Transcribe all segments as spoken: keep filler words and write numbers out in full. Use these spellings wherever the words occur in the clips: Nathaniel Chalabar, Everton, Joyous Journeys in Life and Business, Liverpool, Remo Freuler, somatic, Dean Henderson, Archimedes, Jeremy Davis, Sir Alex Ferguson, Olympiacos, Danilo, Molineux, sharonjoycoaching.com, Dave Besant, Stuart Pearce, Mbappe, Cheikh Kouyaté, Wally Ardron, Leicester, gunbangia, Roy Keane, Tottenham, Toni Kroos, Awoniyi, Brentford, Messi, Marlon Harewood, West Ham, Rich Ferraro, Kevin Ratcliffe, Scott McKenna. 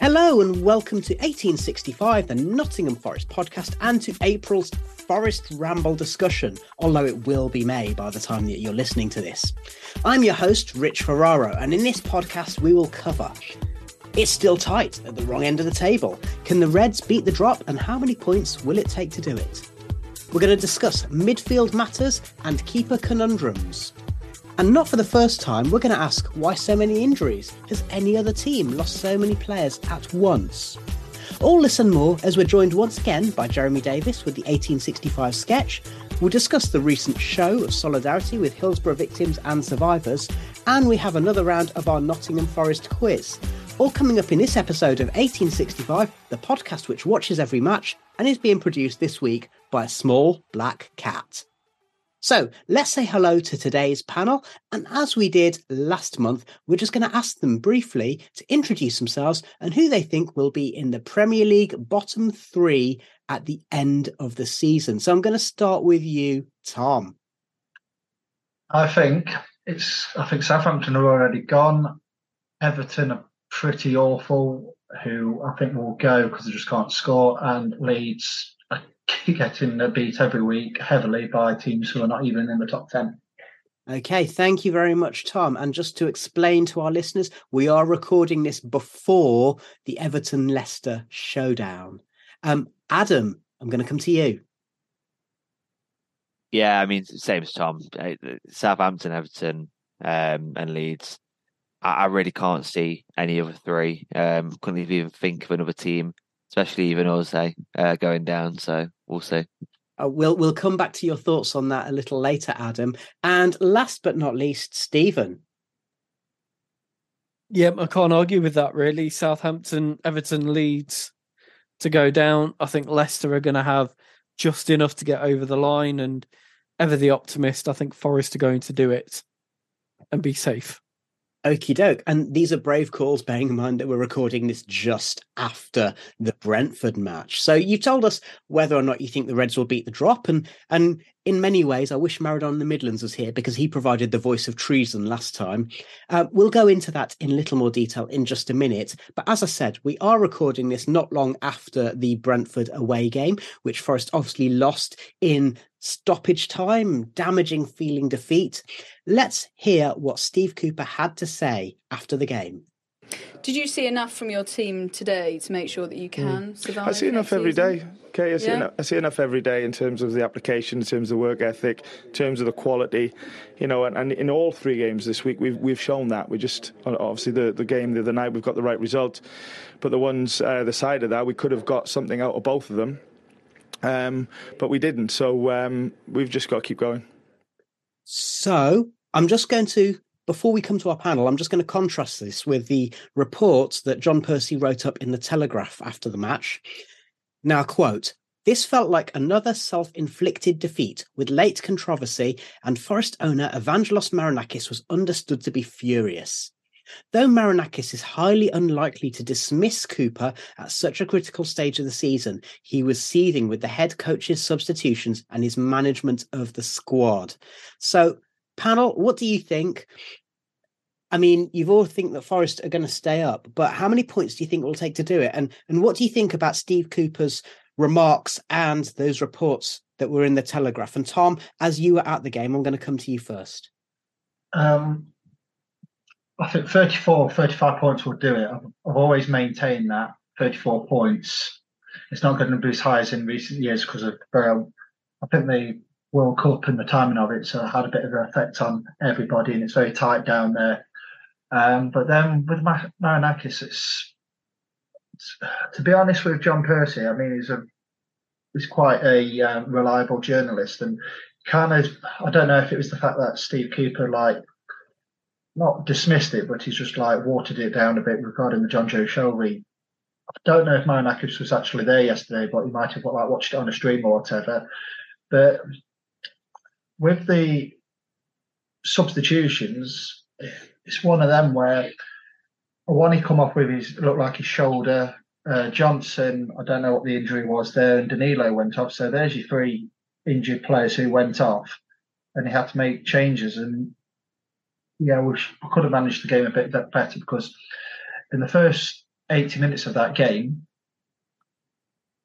Hello and welcome to eighteen sixty-five, the Nottingham Forest podcast, and to April's Forest Ramble discussion, although it will be May by the time that you're listening to this. I'm your host, Rich Ferraro, and in this podcast we will cover: it's still tight at the wrong end of the table. Can the Reds beat the drop, and how many points will it take to do it? We're going to discuss midfield matters and keeper conundrums. And not for the first time, we're going to ask why so many injuries. Has any other team lost so many players at once? All this and more as we're joined once again by Jeremy Davis with the eighteen sixty-five sketch. We'll discuss the recent show of solidarity with Hillsborough victims and survivors. And we have another round of our Nottingham Forest quiz. All coming up in this episode of eighteen sixty-five, the podcast which watches every match and is being produced this week by a small black cat. So let's say hello to today's panel, and as we did last month, we're just going to ask them briefly to introduce themselves and who they think will be in the Premier League bottom three at the end of the season. So I'm going to start with you, Tom. I think it's. I think Southampton are already gone. Everton are pretty awful, who I think will go because they just can't score, and Leeds getting beat every week heavily by teams who are not even in the top ten. Okay, thank you very much, Tom. And just to explain to our listeners, we are recording this before the Everton-Leicester showdown. Um, Adam, I'm going to come to you. Yeah, I mean, same as Tom. Southampton, Everton um, and Leeds. I, I really can't see any other three. Um, couldn't even think of another team, especially even us eh, uh, going down. So we'll see. Uh, we'll we'll come back to your thoughts on that a little later, Adam. And last but not least, Stephen. Yeah, I can't argue with that, really. Southampton, Everton, Leeds to go down. I think Leicester are going to have just enough to get over the line, and ever the optimist, I think Forest are going to do it and be safe. Okie doke. And these are brave calls, bearing in mind that we're recording this just after the Brentford match. So you've told us whether or not you think the Reds will beat the drop. And and in many ways, I wish Maradon in the Midlands was here because he provided the voice of treason last time. Uh, we'll go into that in little more detail in just a minute. But as I said, we are recording this not long after the Brentford away game, which Forest obviously lost in stoppage time, damaging feeling defeat. Let's hear what Steve Cooper had to say after the game. Did you see enough from your team today to make sure that you can mm. survive? I see enough every day. Okay, I see, yeah. enough, I see enough every day in terms of the application, in terms of the work ethic, in terms of the quality, you know. And, and in all three games this week, we've we've shown that. We just obviously the, the game the other night, we've got the right result, but the ones uh, the side of that, we could have got something out of both of them. Um, but we didn't, so um, we've just got to keep going. So I'm just going to, before we come to our panel, I'm just going to contrast this with the report that John Percy wrote up in the Telegraph after the match. Now, quote, This felt like another self-inflicted defeat with late controversy, and Forest owner Evangelos Marinakis was understood to be furious. Though Marinakis is highly unlikely to dismiss Cooper at such a critical stage of the season, he was seething with the head coach's substitutions and his management of the squad. So, panel, what do you think? I mean, you've all think that Forest are going to stay up, but how many points do you think it will take to do it? And and what do you think about Steve Cooper's remarks and those reports that were in the Telegraph? And Tom, as you were at the game, I'm going to come to you first. Um. I think thirty-four, thirty-five points will do it. I've, I've always maintained that thirty-four points. It's not going to be as high as in recent years because of, uh, I think the World Cup and the timing of it so had a bit of an effect on everybody, and it's very tight down there. Um, but then with Mar- Marinakis, it's, it's, to be honest with John Percy, I mean, he's a he's quite a uh, reliable journalist, and kind of, I don't know if it was the fact that Steve Cooper, like, not dismissed it, but he's just like watered it down a bit regarding the Jonjo Shelvey. I don't know if Marinakis was actually there yesterday, but he might have like watched it on a stream or whatever. But with the substitutions, it's one of them where one he come off with his looked like his shoulder. Uh, Johnson, I don't know what the injury was there, and Danilo went off. So there's your three injured players who went off, and he had to make changes. And yeah, we could have managed the game a bit better because in the first eighty minutes of that game,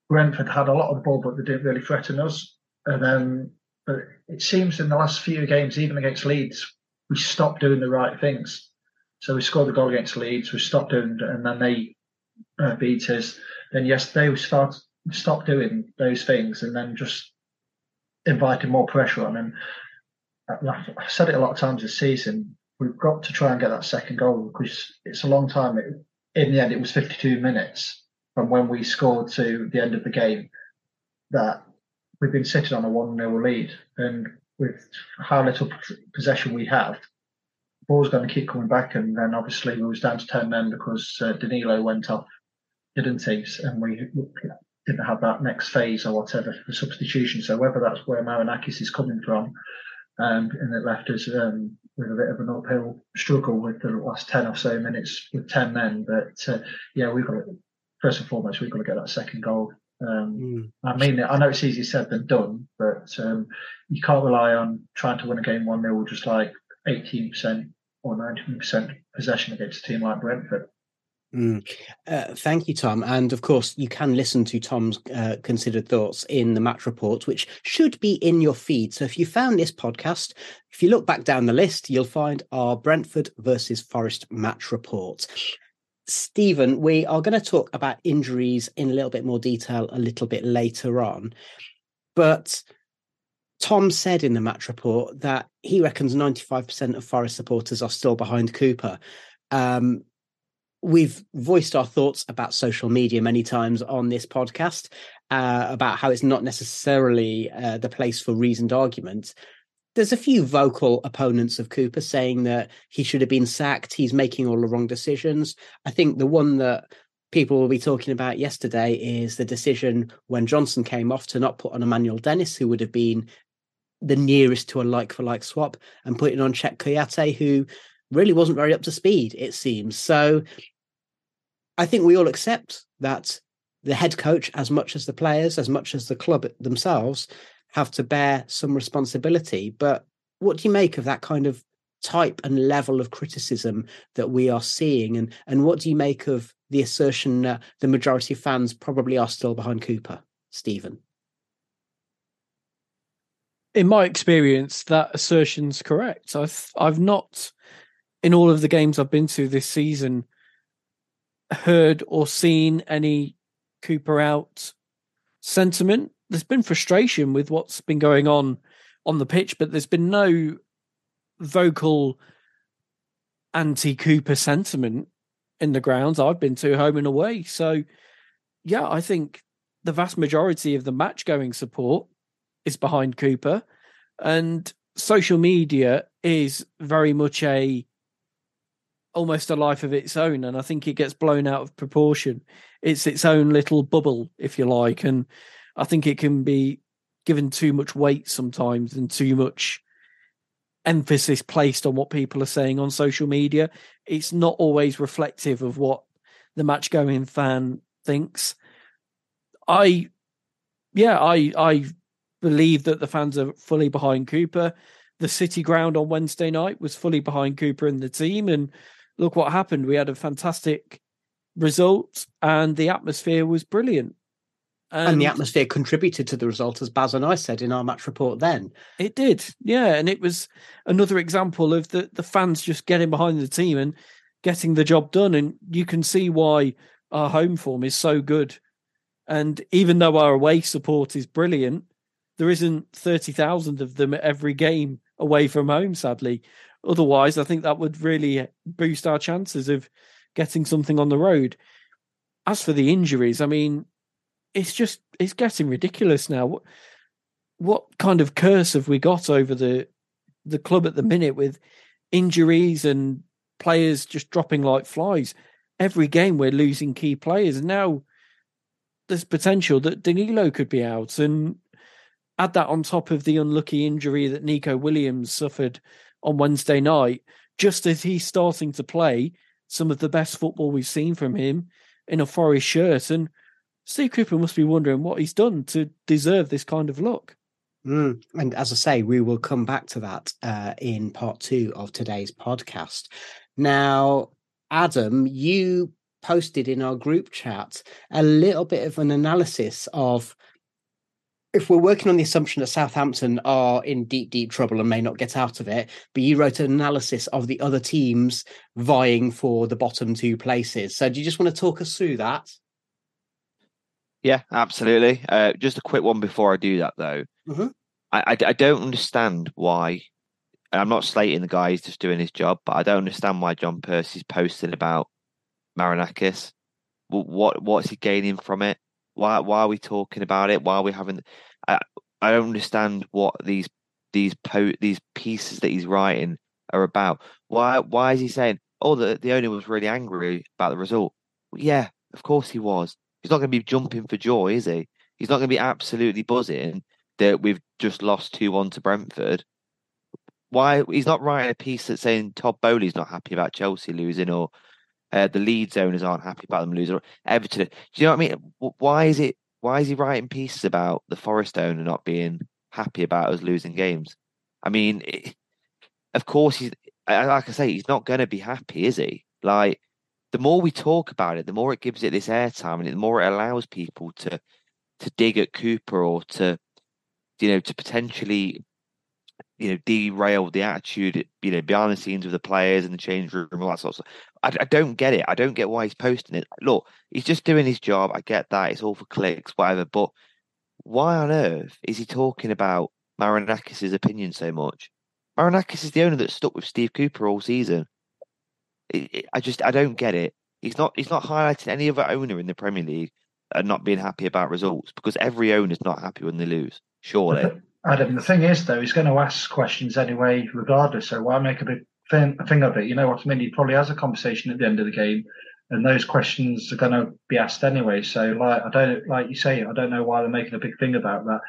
Brentford had a lot of the ball, but they didn't really threaten us. And then, but it seems in the last few games, even against Leeds, we stopped doing the right things. So we scored the goal against Leeds, we stopped doing, and then they uh, beat us. Then yesterday, we started stopped doing those things, and then just invited more pressure on them. I've said it a lot of times this season. We've got to try and get that second goal because it's a long time. In the end, it was fifty-two minutes from when we scored to the end of the game that we've been sitting on a one nil lead. And with how little possession we have, the ball's going to keep coming back. And then obviously we was down to ten men because uh, Danilo went off, didn't he? And we didn't have that next phase or whatever for substitution. So whether that's where Marinakis is coming from, Um, and it left us um, with a bit of an uphill struggle with the last ten or so minutes with ten men. But uh, yeah, we've got to, first and foremost, we've got to get that second goal. Um, mm. I mean, I know it's easier said than done, but um, you can't rely on trying to win a game one nil with just like eighteen percent or nineteen percent possession against a team like Brentford. Mm. Uh, thank you, Tom. And of course, you can listen to Tom's uh, considered thoughts in the match report, which should be in your feed. So if you found this podcast, if you look back down the list, you'll find our Brentford versus Forest match report. Stephen, we are going to talk about injuries in a little bit more detail a little bit later on. But Tom said in the match report that he reckons ninety-five percent of Forest supporters are still behind Cooper. Um, We've voiced our thoughts about social media many times on this podcast, uh, about how it's not necessarily uh, the place for reasoned argument. There's a few vocal opponents of Cooper saying that he should have been sacked. He's making all the wrong decisions. I think the one that people will be talking about yesterday is the decision when Johnson came off to not put on Emmanuel Dennis, who would have been the nearest to a like-for-like swap, and putting on Cheikh Kouyaté, who really wasn't very up to speed, it seems. So I think we all accept that the head coach, as much as the players, as much as the club themselves, have to bear some responsibility. But what do you make of that kind of type and level of criticism that we are seeing? And, and what do you make of the assertion that the majority of fans probably are still behind Cooper, Stephen? In my experience, that assertion's correct. I've, I've not... in all of the games I've been to this season, heard or seen any Cooper out sentiment. There's been frustration with what's been going on on the pitch, but there's been no vocal anti-Cooper sentiment in the grounds I've been to, home and away. So, yeah, I think the vast majority of the match-going support is behind Cooper, and social media is very much a almost a life of its own, and I think it gets blown out of proportion. It's its own little bubble, if you like, and I think it can be given too much weight sometimes and too much emphasis placed on what people are saying on social media. It's not always reflective of what the match going fan thinks. I, yeah, I, I believe that the fans are fully behind Cooper. The City ground on Wednesday night was fully behind Cooper and the team. And look what happened. We had a fantastic result and the atmosphere was brilliant. And, and the atmosphere contributed to the result, as Baz and I said in our match report then. It did, yeah. And it was another example of the, the fans just getting behind the team and getting the job done. And you can see why our home form is so good. And even though our away support is brilliant, there isn't thirty thousand of them at every game away from home, sadly. Otherwise, I think that would really boost our chances of getting something on the road. As for the injuries, I mean... It's just, it's getting ridiculous now. What, what kind of curse have we got over the the club at the minute with injuries and players just dropping like flies? Every game we're losing key players. And now there's potential that Danilo could be out. And add that on top of the unlucky injury that Nico Williams suffered on Wednesday night, just as he's starting to play some of the best football we've seen from him in a Forest shirt. And Steve Cooper must be wondering what he's done to deserve this kind of luck. Mm. And as I say, we will come back to that uh, in part two of today's podcast. Now, Adam, you posted in our group chat a little bit of an analysis of if we're working on the assumption that Southampton are in deep, deep trouble and may not get out of it, but you wrote an analysis of the other teams vying for the bottom two places. So do you just want to talk us through that? Yeah, absolutely. Uh, just a quick one before I do that, though. Mm-hmm. I, I, I don't understand why, and I'm not slating the guy, he's just doing his job, but I don't understand why John Percy's posting about Marinakis. What What's he gaining from it? Why Why are we talking about it? Why are we having... I, I don't understand what these these po- these pieces that he's writing are about. Why Why is he saying, oh, the, the owner was really angry about the result? Well, yeah, of course he was. He's not going to be jumping for joy, is he? He's not going to be absolutely buzzing that we've just lost two one to Brentford. Why? He's not writing a piece that's saying Todd Bowley's not happy about Chelsea losing or uh, the Leeds owners aren't happy about them losing or Everton. Do you know what I mean? Why is it? Why is he writing pieces about the Forest owner not being happy about us losing games? I mean, it, of course, he's, like I say, he's not going to be happy, is he? Like, the more we talk about it, the more it gives it this airtime, and the more it allows people to to dig at Cooper or to, you know, to potentially, you know, derail the attitude, you know, behind the scenes with the players and the change room and all that sort of stuff. I, I don't get it. I don't get why he's posting it. Look, he's just doing his job. I get that. It's all for clicks, whatever. But why on earth is he talking about Marinakis' opinion so much? Marinakis is the owner that stuck with Steve Cooper all season. I just, I don't get it. He's not, he's not highlighting any other owner in the Premier League and not being happy about results, because every owner's not happy when they lose, surely. Adam, the thing is, though, he's going to ask questions anyway, regardless. So why make a big thing, thing of it? You know what I mean? He probably has a conversation at the end of the game, and those questions are going to be asked anyway. So, like, I don't, like you say, I don't know why they're making a big thing about that.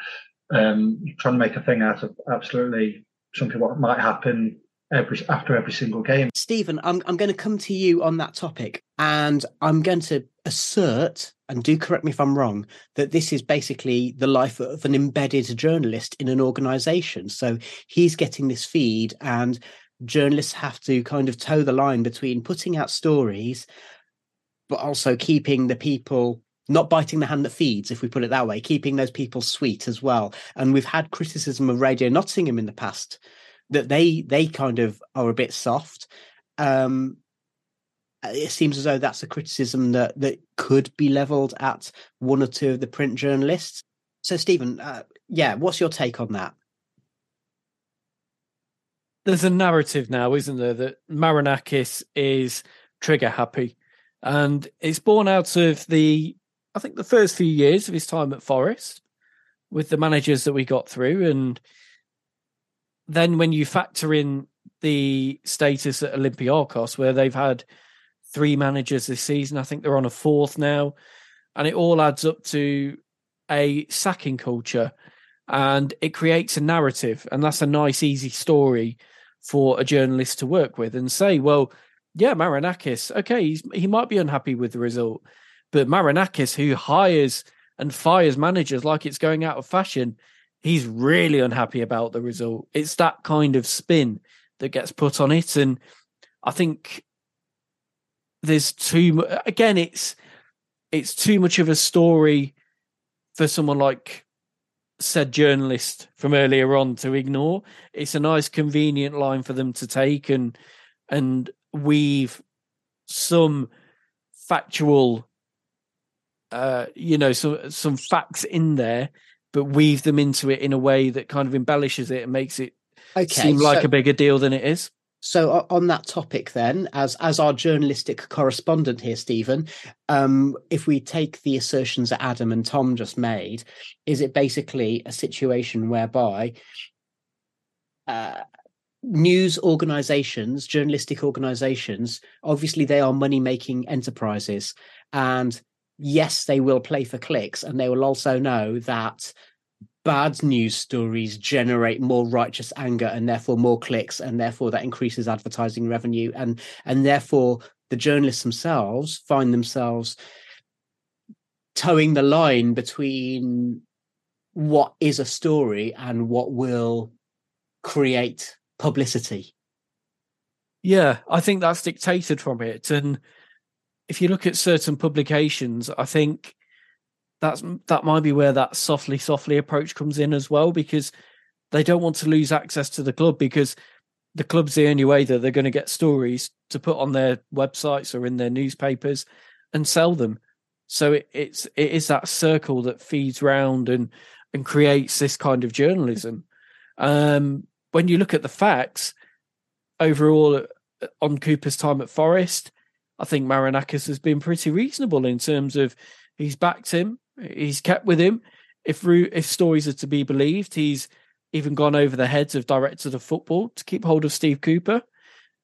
Um, trying to make a thing out of absolutely something what might happen Every, after every single game. Stephen, I'm I'm going to come to you on that topic, and I'm going to assert, and do correct me if I'm wrong, that this is basically the life of an embedded journalist in an organisation. So he's getting this feed, and journalists have to kind of toe the line between putting out stories, but also keeping the people, not biting the hand that feeds, if we put it that way, keeping those people sweet as well. And we've had criticism of Radio Nottingham in the past, that they they kind of are a bit soft. Um, it seems as though that's a criticism that, that could be levelled at one or two of the print journalists. So, Stephen, uh, yeah, what's your take on that? There's a narrative now, isn't there, that Marinakis is trigger happy. And it's born out of the, I think, the first few years of his time at Forest with the managers that we got through. And then when you factor in the status at Olympiacos, where they've had three managers this season, I think they're on a fourth now, and it all adds up to a sacking culture, and it creates a narrative, and that's a nice, easy story for a journalist to work with and say, well, yeah, Marinakis, okay, he's, he might be unhappy with the result, but Marinakis, who hires and fires managers like it's going out of fashion, he's really unhappy about the result. It's that kind of spin that gets put on it, and I think there's too again it's it's too much of a story for someone like said journalist from earlier on to ignore. It's a nice convenient line for them to take and and weave some factual uh you know some some facts in there, but weave them into it in a way that kind of embellishes it and makes it okay, seem like so, a bigger deal than it is. So on that topic then, as as our journalistic correspondent here, Stephen, um, if we take the assertions that Adam and Tom just made, is it basically a situation whereby uh, news organisations, journalistic organisations, obviously they are money-making enterprises, and yes, they will play for clicks, and they will also know that bad news stories generate more righteous anger and therefore more clicks, and therefore that increases advertising revenue, and and therefore the journalists themselves find themselves towing the line between what is a story and what will create publicity. Yeah, I think that's dictated from it. And if you look at certain publications, I think that's that might be where that softly, softly approach comes in as well, because they don't want to lose access to the club, because the club's the only way that they're going to get stories to put on their websites or in their newspapers and sell them. So it, it's it is that circle that feeds round and and creates this kind of journalism. Um, when you look at the facts overall on Cooper's time at Forest, I think Marinakis has been pretty reasonable in terms of he's backed him, he's kept with him. If if stories are to be believed, he's even gone over the heads of directors of football to keep hold of Steve Cooper.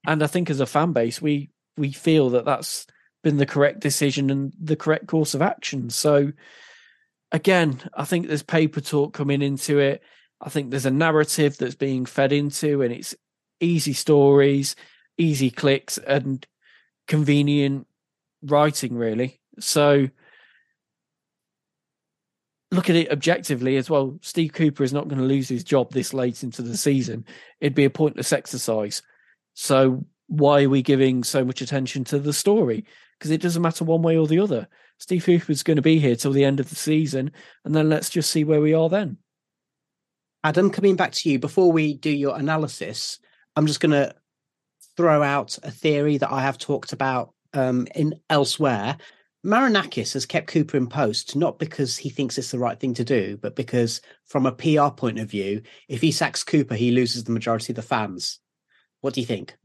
And I think as a fan base, we we feel that that's been the correct decision and the correct course of action. So again, I think there's paper talk coming into it. I think there's a narrative that's being fed into, and it's easy stories, easy clicks, and convenient writing, really. So look at it objectively as well. Steve Cooper is not going to lose his job this late into the season. It'd be a pointless exercise. So why are we giving so much attention to the story? Because it doesn't matter one way or the other. Steve Cooper's going to be here till the end of the season, and then let's just see where we are then. Adam, coming back to you, before we do your analysis, I'm just going to throw out a theory that I have talked about um, in elsewhere. Marinakis has kept Cooper in post, not because he thinks it's the right thing to do, but because from a P R point of view, if he sacks Cooper, he loses the majority of the fans. What do you think?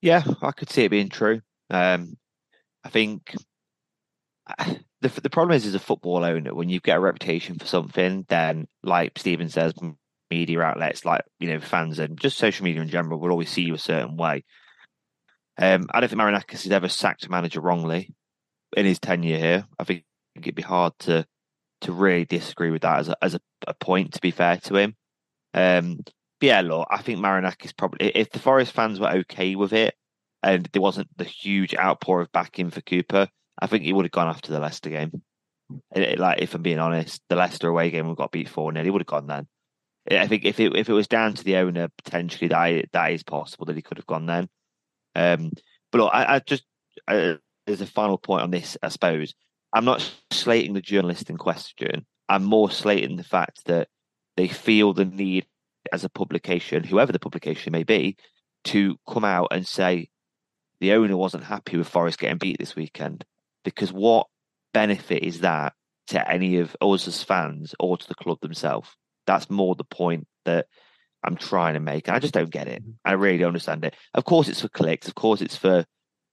Yeah, I could see it being true. Um, I think the the problem is, as a football owner, when you get a reputation for something, then like Stephen says, media outlets like, you know, fans and just social media in general will always see you a certain way. Um, I don't think Marinakis has ever sacked a manager wrongly in his tenure here. I think it'd be hard to to really disagree with that as a, as a, a point, to be fair to him. Um, but yeah, look, I think Marinakis probably, if the Forest fans were okay with it and there wasn't the huge outpour of backing for Cooper, I think he would have gone after the Leicester game. It, it, like, if I'm being honest, the Leicester away game, we got beat four nil, he would have gone then. I think if it if it was down to the owner, potentially that that is possible that he could have gone then. Um, but look, I, I just uh, there's a final point on this. I suppose I'm not slating the journalist in question. I'm more slating the fact that they feel the need, as a publication, whoever the publication may be, to come out and say the owner wasn't happy with Forest getting beat this weekend. Because what benefit is that to any of us as fans or to the club themselves? That's more the point that I'm trying to make. And I just don't get it. I really don't understand it. Of course it's for clicks. Of course it's for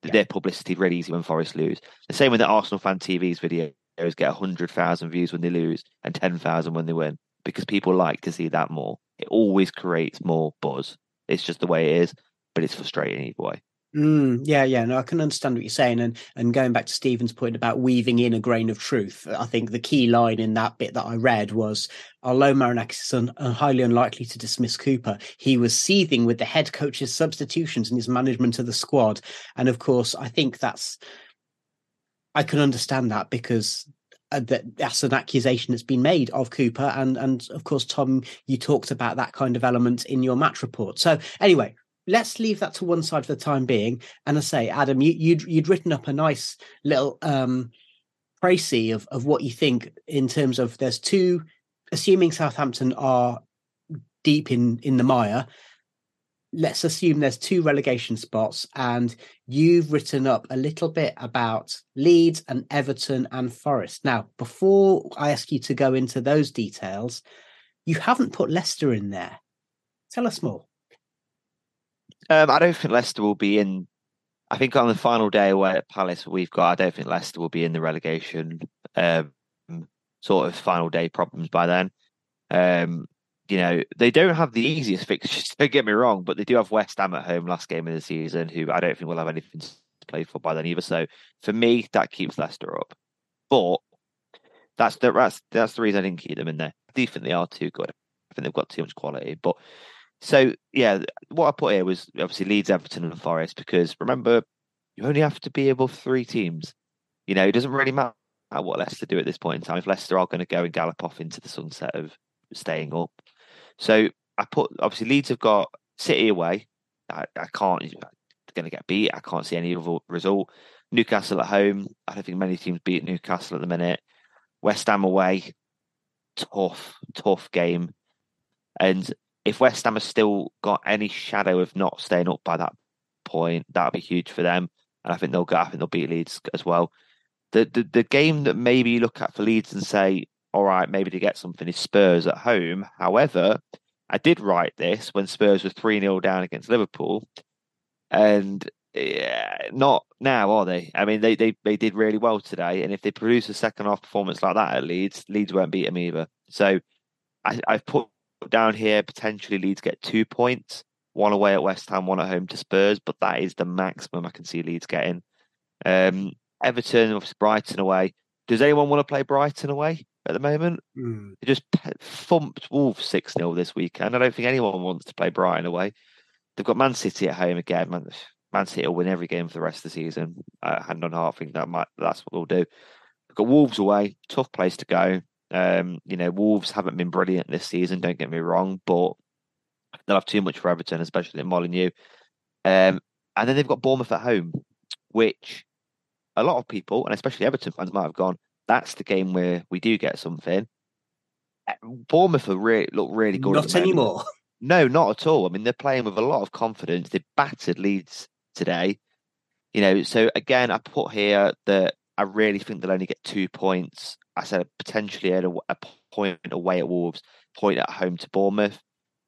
yeah. their publicity really easy when Forest lose. The same with the Arsenal Fan T V's videos get one hundred thousand views when they lose and ten thousand when they win, because people like to see that more. It always creates more buzz. It's just the way it is, but it's frustrating either way. Mm, yeah, yeah, no, I can understand what you're saying, and and going back to Stephen's point about weaving in a grain of truth, I think the key line in that bit that I read was, although Marinakis is un- highly unlikely to dismiss Cooper, he was seething with the head coach's substitutions and his management of the squad. And of course, I think that's, I can understand that, because that that's an accusation that's been made of Cooper, and and of course, Tom, you talked about that kind of element in your match report. So anyway, let's leave that to one side for the time being. And I say, Adam, you, you'd you'd written up a nice little um, précis of of what you think in terms of, there's two, assuming Southampton are deep in in the mire, let's assume there's two relegation spots, and you've written up a little bit about Leeds and Everton and Forest. Now, before I ask you to go into those details, you haven't put Leicester in there. Tell us more. Um, I don't think Leicester will be in. I think on the final day away at Palace, we've got, I don't think Leicester will be in the relegation um, sort of final day problems by then. Um, You know, they don't have the easiest fixtures, don't get me wrong, but they do have West Ham at home last game of the season, who I don't think will have anything to play for by then either. So for me, that keeps Leicester up. But that's the, that's, that's the reason I didn't keep them in there. I do think they are too good. I think they've got too much quality. But so, yeah, what I put here was obviously Leeds, Everton and Forest, because remember, you only have to be above three teams. You know, it doesn't really matter what Leicester do at this point in time. If Leicester are going to go and gallop off into the sunset of staying up. So I put, obviously Leeds have got City away. I, I can't, they're going to get beat. I can't see any other result. Newcastle at home. I don't think many teams beat Newcastle at the minute. West Ham away. Tough, tough game. And if West Ham has still got any shadow of not staying up by that point, that'll be huge for them. And I think they'll go, I think they'll beat Leeds as well. The, the, the game that maybe you look at for Leeds and say, all right, maybe to get something is Spurs at home. However, I did write this when Spurs were three nil down against Liverpool. And yeah, not now, are they? I mean, they, they they did really well today. And if they produce a second half performance like that at Leeds, Leeds won't beat them either. So I, I've put down here, potentially Leeds get two points, one away at West Ham, one at home to Spurs. But that is the maximum I can see Leeds getting. Um, Everton, obviously Brighton away. Does anyone want to play Brighton away at the moment? Mm. They just thumped Wolves six nil this weekend. I don't think anyone wants to play Brighton away. They've got Man City at home again. Man, Man City will win every game for the rest of the season. Uh, hand on heart, I think that might, that's what we'll do. We've got Wolves away. Tough place to go. Um, you know, Wolves haven't been brilliant this season, don't get me wrong, but they'll have too much for Everton, especially in Molineux. Um, and then they've got Bournemouth at home, which a lot of people, and especially Everton fans, might have gone, that's the game where we do get something. Bournemouth are re- look really good. Not anymore. No, not at all. I mean, they're playing with a lot of confidence. They battered Leeds today. You know, so again, I put here that I really think they'll only get two points. I said potentially a, a point away at Wolves, point at home to Bournemouth.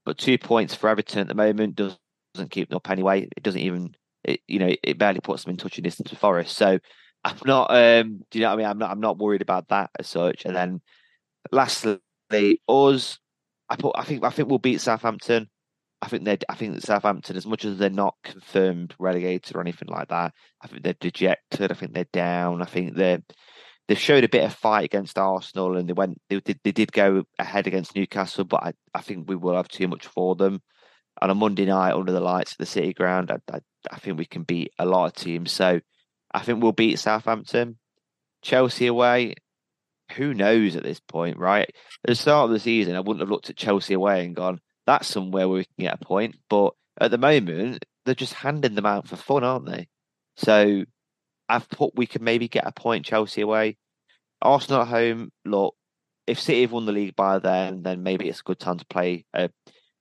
But two points for Everton at the moment doesn't keep them up anyway. It doesn't even, it, you know, it barely puts them in touching distance with Forest. So I'm not, um, do you know what I mean? I'm not, I'm not worried about that as such. And then, lastly, us. I put. I think. I think we'll beat Southampton. I think they. I think that Southampton, as much as they're not confirmed relegated or anything like that, I think they're dejected. I think they're down. I think they they showed a bit of fight against Arsenal, and they went. They did. They did go ahead against Newcastle, but I, I think we will have too much for them. On a Monday night under the lights of the City Ground, I, I, I think we can beat a lot of teams. So I think we'll beat Southampton. Chelsea away, who knows at this point, right? At the start of the season, I wouldn't have looked at Chelsea away and gone, that's somewhere where we can get a point. But at the moment, they're just handing them out for fun, aren't they? So I've put, we could maybe get a point Chelsea away. Arsenal at home, look, if City have won the league by then, then maybe it's a good time to play a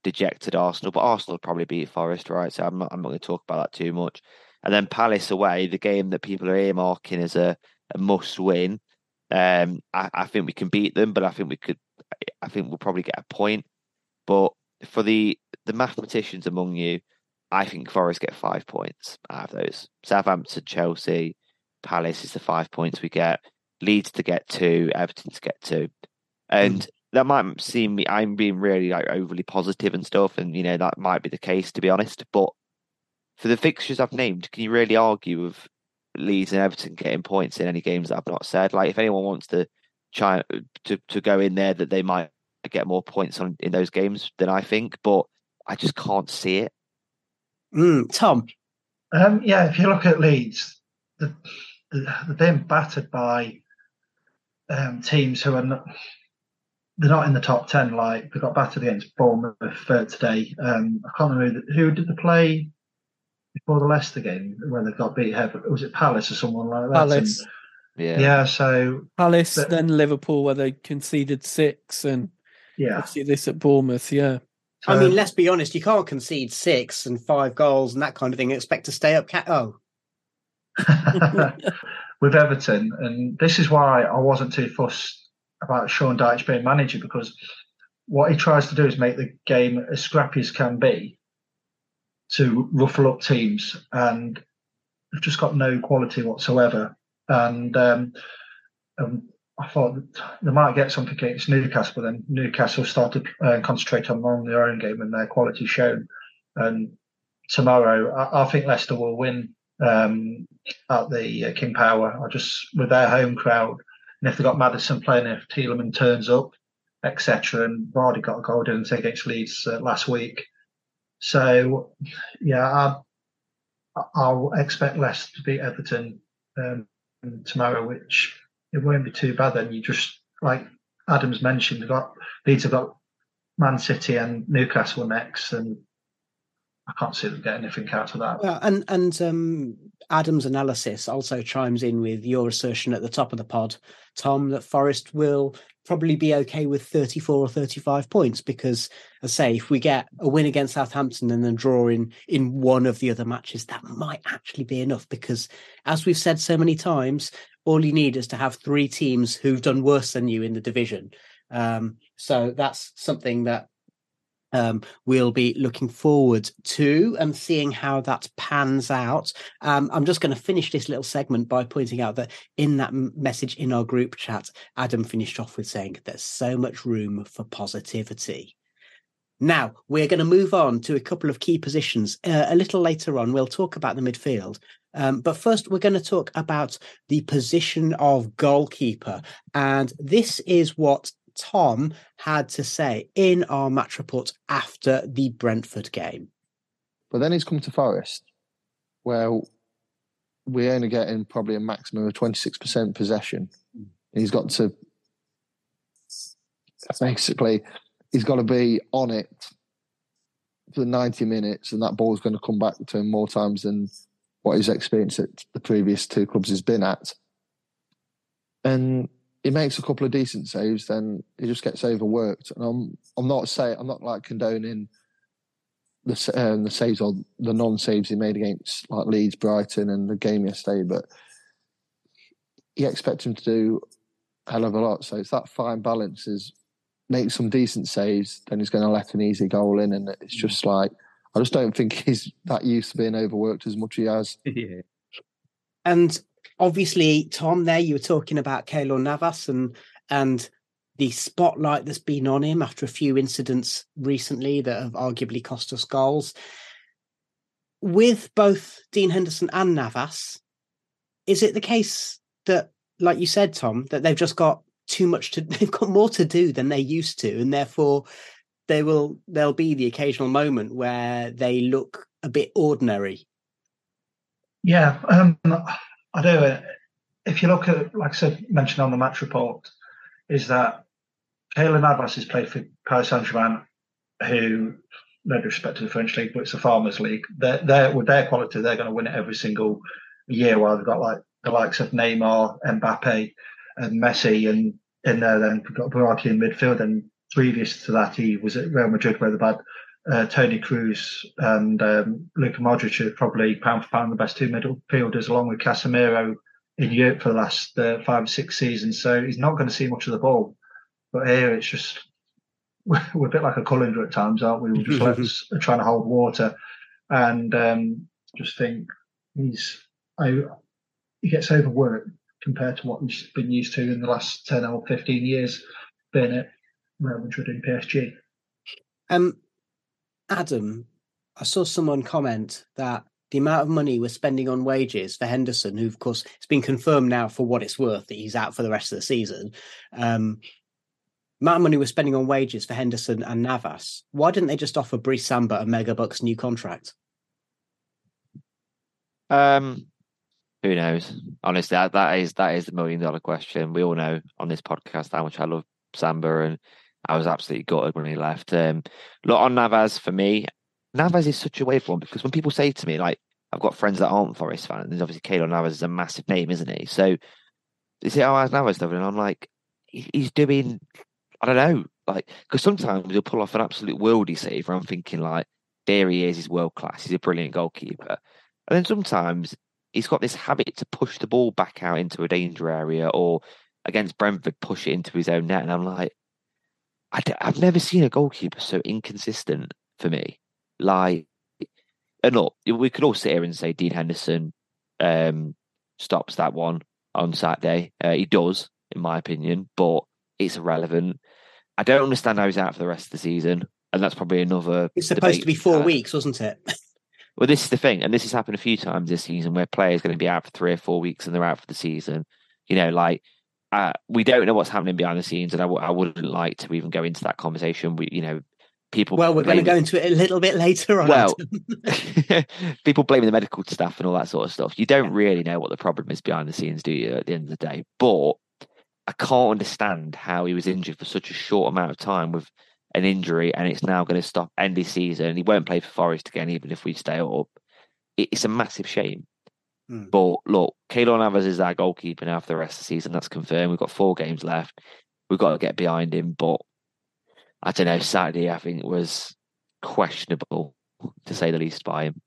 dejected Arsenal. But Arsenal probably beat Forest, right? So I'm not, I'm not going to talk about that too much. And then Palace away, the game that people are earmarking as a, a must win. Um, I, I think we can beat them, but I think we could. I think we'll probably get a point. But for the the mathematicians among you, I think Forest get five points out of those. Southampton, Chelsea, Palace is the five points we get. Leeds to get two, Everton to get two, and that might seem me. I'm being really like overly positive and stuff, and you know that might be the case to be honest, but for the fixtures I've named, can you really argue with Leeds and Everton getting points in any games that I've not said? Like, if anyone wants to try to, to go in there that they might get more points on in those games than I think, but I just can't see it. Mm, Tom? Um, yeah, if you look at Leeds, the, the, they're being battered by um, teams who are not... They're not in the top ten. Like, they got battered against Bournemouth uh, today. Um, I can't remember who, who did they play before the Leicester game where they got beat ahead. Was it Palace or someone like that? Palace, and, yeah, yeah. So Palace, but, then Liverpool, where they conceded six, and yeah, obviously this at Bournemouth. Yeah, so, I mean, let's be honest. You can't concede six and five goals and that kind of thing and expect to stay up. Cat- oh, with Everton, and this is why I wasn't too fussed about Sean Dyche being manager, because what he tries to do is make the game as scrappy as can be to ruffle up teams, and they've just got no quality whatsoever. And um, um, I thought they might get something against Newcastle, but then Newcastle started uh, concentrating on their own game and their quality shown. And tomorrow, I, I think Leicester will win um, at the uh, King Power. I just, with their home crowd, and if they've got Maddison playing, if Tielemans turns up, et cetera, and Vardy got a goal, didn't they, against Leeds uh, last week. So, yeah, I, I'll expect Leicester to beat Everton um, tomorrow, which it won't be too bad. Then you just, like Adam's mentioned, they've got Leeds have got Man City and Newcastle next, and I can't see them getting anything out of that. Well, and and um, Adam's analysis also chimes in with your assertion at the top of the pod, Tom, that Forest will probably be okay with thirty-four or thirty-five points because, as I say, if we get a win against Southampton and then draw in, in one of the other matches, that might actually be enough because, as we've said so many times, all you need is to have three teams who've done worse than you in the division. Um, so that's something that Um, we'll be looking forward to and seeing how that pans out. Um, I'm just going to finish this little segment by pointing out that in that message in our group chat, Adam finished off with saying there's so much room for positivity. Now, we're going to move on to a couple of key positions. Uh, a little later on, we'll talk about the midfield. Um, but first, we're going to talk about the position of goalkeeper. And this is what Tom had to say in our match report after the Brentford game. But then he's come to Forest, where we're only getting probably a maximum of twenty-six percent possession. And he's got to, basically, he's got to be on it for the ninety minutes, and that ball's going to come back to him more times than what he's experienced at the previous two clubs he's been at. And he makes a couple of decent saves, then he just gets overworked. And I'm, I'm not saying, I'm not like condoning the um, the saves or the non-saves he made against like Leeds, Brighton, and the game yesterday, but you expect him to do a hell of a lot. So it's that fine balance: is make some decent saves, then he's going to let an easy goal in, and it's just like I just don't think he's that used to being overworked as much as he has. Yeah, and. Obviously, Tom, there you were talking about Keylor Navas and and the spotlight that's been on him after a few incidents recently that have arguably cost us goals. With both Dean Henderson and Navas, is it the case that, like you said, Tom, that they've just got too much to they've got more to do than they used to, and therefore they will there'll be the occasional moment where they look a bit ordinary? Yeah. Um... I do. If you look at, like I said, mentioned on the match report, is that Keylor Navas has played for Paris Saint-Germain, who, no disrespect to the French league, but it's a farmers' league. They're, they're, with their quality, they're going to win it every single year, while they've got like the likes of Neymar, Mbappe and Messi, and in there then we've got Berardi in midfield. And previous to that, he was at Real Madrid, where they had uh, Toni Kroos and um, Luka Modric are probably pound for pound the best two midfielders, along with Casemiro in Europe for the last uh, five or six seasons. So he's not going to see much of the ball. But here it's just, we're, we're a bit like a colander at times, aren't we? We're just like mm-hmm. trying to hold water. And um, just think he's I, he gets overworked compared to what he's been used to in the last ten or fifteen years being at Real Madrid and P S G. Um. Adam, I saw someone comment that the amount of money we're spending on wages for Henderson, who, of course, it's been confirmed now for what it's worth that he's out for the rest of the season. Um, amount of money we're spending on wages for Henderson and Navas. Why didn't they just offer Bree Samba a mega bucks new contract? Um, who knows? Honestly, that, that is that is the million dollar question. We all know on this podcast how much I love Samba, and I was absolutely gutted when he left. Um, look, on Navas, for me, Navas is such a weird one, because when people say to me, like, I've got friends that aren't Forest fans, and there's obviously Keylor Navas is a massive name, isn't he? So they say, oh, how's Navas doing? And I'm like, he's doing, I don't know, like, because sometimes he'll pull off an absolute worldie save where I'm thinking, like, there he is, he's world class, he's a brilliant goalkeeper. And then sometimes he's got this habit to push the ball back out into a danger area, or against Brentford, push it into his own net. And I'm like, I d- I've never seen a goalkeeper so inconsistent for me. Like, and look, we could all sit here and say Dean Henderson um, stops that one on Saturday. Uh, he does, in my opinion, but it's irrelevant. I don't understand how he's out for the rest of the season. And that's probably another... It's supposed to be four that. weeks, wasn't it? Well, this is the thing, and this has happened a few times this season, where players are going to be out for three or four weeks and they're out for the season. You know, like, uh, we don't know what's happening behind the scenes, and I, w- I wouldn't like to even go into that conversation. We, you know, people... Well, we're going to go into it a little bit later on. Well, people blaming the medical staff and all that sort of stuff. You don't really know what the problem is behind the scenes, do you, at the end of the day? But I can't understand how he was injured for such a short amount of time with an injury, and it's now going to stop end of season. He won't play for Forest again, even if we stay up. It's a massive shame. Mm. But look, Keylor Navas is our goalkeeper now for the rest of the season. That's confirmed. We've got four games left. We've got to get behind him. But I don't know, Saturday, I think, was questionable, to say the least, by him.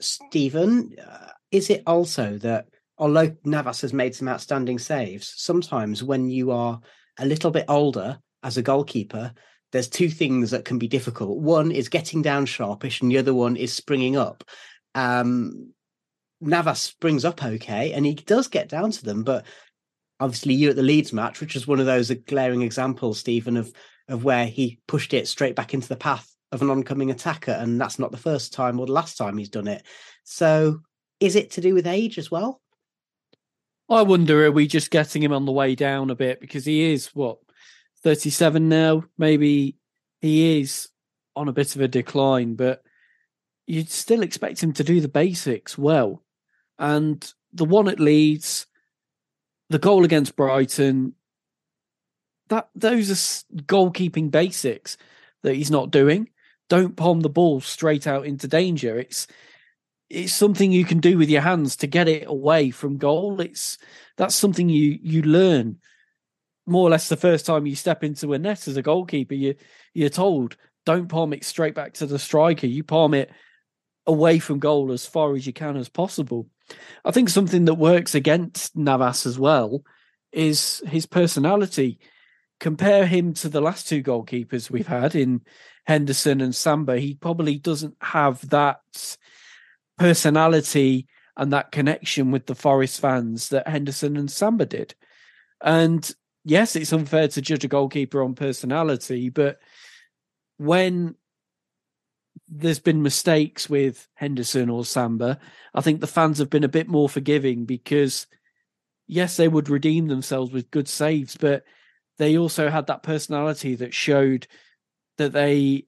Stephen, uh, is it also that, although Navas has made some outstanding saves, sometimes when you are a little bit older as a goalkeeper, there's two things that can be difficult. One is getting down sharpish, and the other one is springing up. Um, Navas springs up okay, and he does get down to them. But obviously, you at the Leeds match, which is one of those glaring examples, Stephen, of of where he pushed it straight back into the path of an oncoming attacker, and that's not the first time or the last time he's done it. So, is it to do with age as well? I wonder, are we just getting him on the way down a bit, because he is what, thirty-seven now? Maybe he is on a bit of a decline, but you'd still expect him to do the basics well. And the one at Leeds, the goal against Brighton, that those are goalkeeping basics that he's not doing. Don't palm the ball straight out into danger. It's it's something you can do with your hands to get it away from goal. It's that's something you you learn. More or less, the first time you step into a net as a goalkeeper, you, you're told, don't palm it straight back to the striker. You palm it away from goal as far as you can as possible. I think something that works against Navas as well is his personality. Compare him to the last two goalkeepers we've had in Henderson and Samba. He probably doesn't have that personality and that connection with the Forest fans that Henderson and Samba did. And yes, it's unfair to judge a goalkeeper on personality, but when there's been mistakes with Henderson or Samba, I think the fans have been a bit more forgiving, because yes, they would redeem themselves with good saves, but they also had that personality that showed that they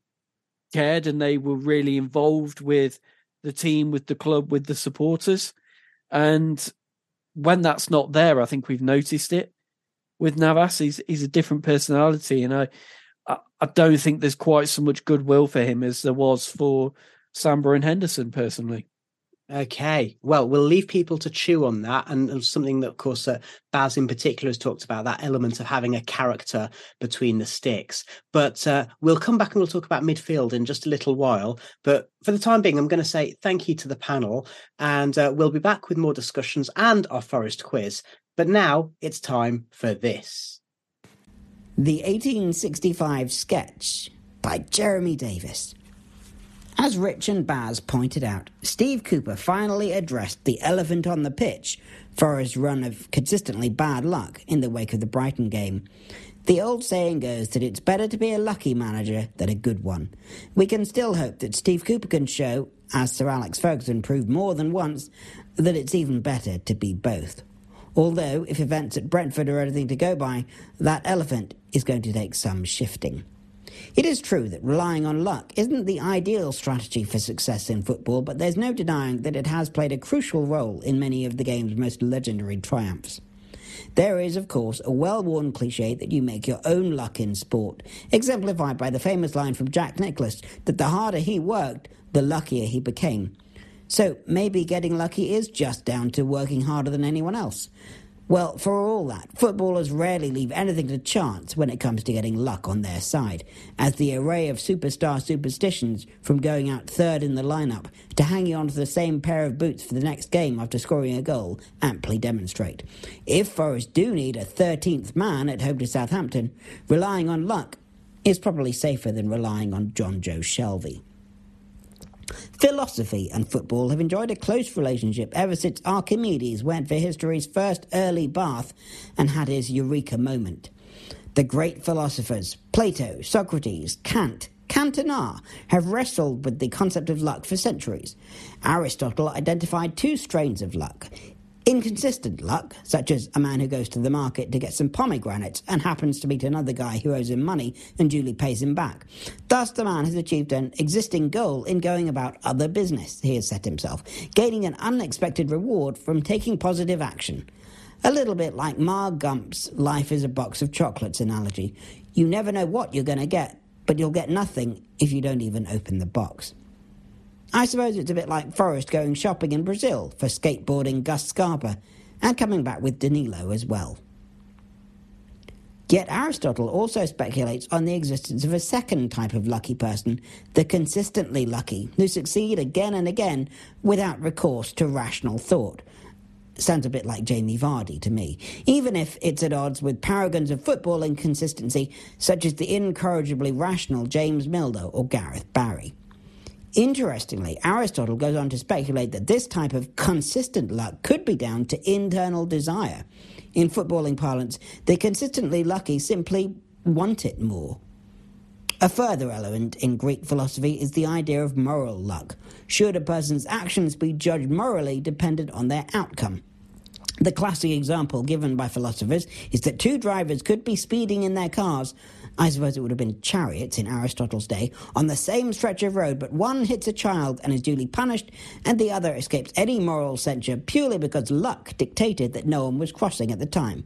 cared and they were really involved with the team, with the club, with the supporters. And when that's not there, I think we've noticed it. With Navas, he's, he's a different personality, and I, I I don't think there's quite so much goodwill for him as there was for Samba and Henderson, personally. Okay, well, we'll leave people to chew on that, and something that, of course, uh, Baz in particular has talked about, that element of having a character between the sticks. But uh, we'll come back and we'll talk about midfield in just a little while. But for the time being, I'm going to say thank you to the panel, and uh, we'll be back with more discussions and our Forest quiz. But now it's time for this. The eighteen sixty-five sketch by Jeremy Davis. As Rich and Baz pointed out, Steve Cooper finally addressed the elephant on the pitch, Forest's run of consistently bad luck in the wake of the Brighton game. The old saying goes that it's better to be a lucky manager than a good one. We can still hope that Steve Cooper can show, as Sir Alex Ferguson proved more than once, that it's even better to be both. Although, if events at Brentford are anything to go by, that elephant is going to take some shifting. It is true that relying on luck isn't the ideal strategy for success in football, but there's no denying that it has played a crucial role in many of the game's most legendary triumphs. There is, of course, a well-worn cliché that you make your own luck in sport, exemplified by the famous line from Jack Nicklaus that the harder he worked, the luckier he became. So maybe getting lucky is just down to working harder than anyone else. Well, for all that, footballers rarely leave anything to chance when it comes to getting luck on their side, as the array of superstar superstitions, from going out third in the lineup to hanging on to the same pair of boots for the next game after scoring a goal, amply demonstrate. If Forest do need a thirteenth man at home to Southampton, relying on luck is probably safer than relying on Jonjo Shelvey. Philosophy and football have enjoyed a close relationship ever since Archimedes went for history's first early bath and had his eureka moment. The great philosophers, Plato, Socrates, Kant, Kantanar, have wrestled with the concept of luck for centuries. Aristotle identified two strains of luck. Inconsistent luck, such as a man who goes to the market to get some pomegranates and happens to meet another guy who owes him money and duly pays him back. Thus, the man has achieved an existing goal in going about other business he has set himself, gaining an unexpected reward from taking positive action. A little bit like Ma Gump's life is a box of chocolates analogy. You never know what you're going to get, but you'll get nothing if you don't even open the box. I suppose it's a bit like Forrest going shopping in Brazil for skateboarding Gus Scarpa and coming back with Danilo as well. Yet Aristotle also speculates on the existence of a second type of lucky person, the consistently lucky, who succeed again and again without recourse to rational thought. Sounds a bit like Jamie Vardy to me, even if it's at odds with paragons of football inconsistency such as the incorrigibly rational James Milner or Gareth Barry. Interestingly, Aristotle goes on to speculate that this type of consistent luck could be down to internal desire. In footballing parlance, the consistently lucky simply want it more. A further element in Greek philosophy is the idea of moral luck. Should a person's actions be judged morally dependent on their outcome? The classic example given by philosophers is that two drivers could be speeding in their cars, I suppose it would have been chariots in Aristotle's day, on the same stretch of road, but one hits a child and is duly punished, and the other escapes any moral censure purely because luck dictated that no one was crossing at the time.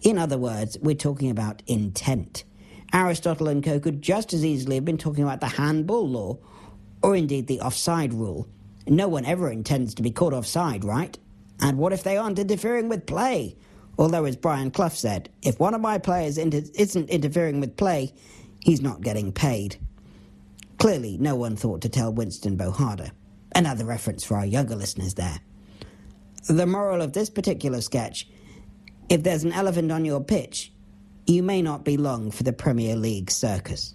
In other words, we're talking about intent. Aristotle and co could just as easily have been talking about the handball law, or indeed the offside rule. No one ever intends to be caught offside, right? And what if they aren't interfering with play? Although, as Brian Clough said, if one of my players inter- isn't interfering with play, he's not getting paid. Clearly, no one thought to tell Winston Bohada. Another reference for our younger listeners there. The moral of this particular sketch, if there's an elephant on your pitch, you may not be long for the Premier League circus.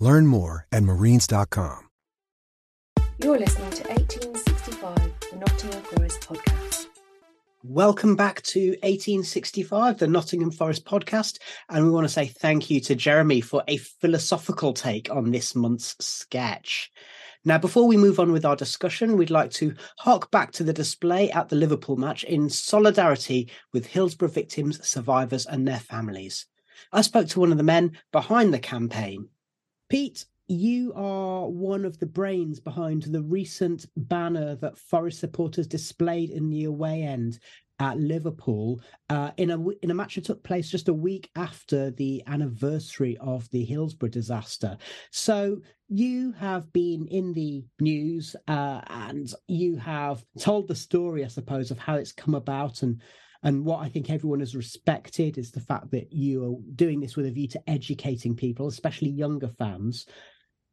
Learn more at marines dot com. You're listening to eighteen sixty-five, the Nottingham Forest podcast. Welcome back to eighteen sixty-five, the Nottingham Forest podcast. And we want to say thank you to Jeremy for a philosophical take on this month's sketch. Now, before we move on with our discussion, we'd like to hark back to the display at the Liverpool match in solidarity with Hillsborough victims, survivors and their families. I spoke to one of the men behind the campaign. Pete, you are one of the brains behind the recent banner that Forest supporters displayed in the away end at Liverpool uh, in a in a match that took place just a week after the anniversary of the Hillsborough disaster. So you have been in the news uh, and you have told the story, I suppose, of how it's come about and And what I think everyone has respected is the fact that you are doing this with a view to educating people, especially younger fans.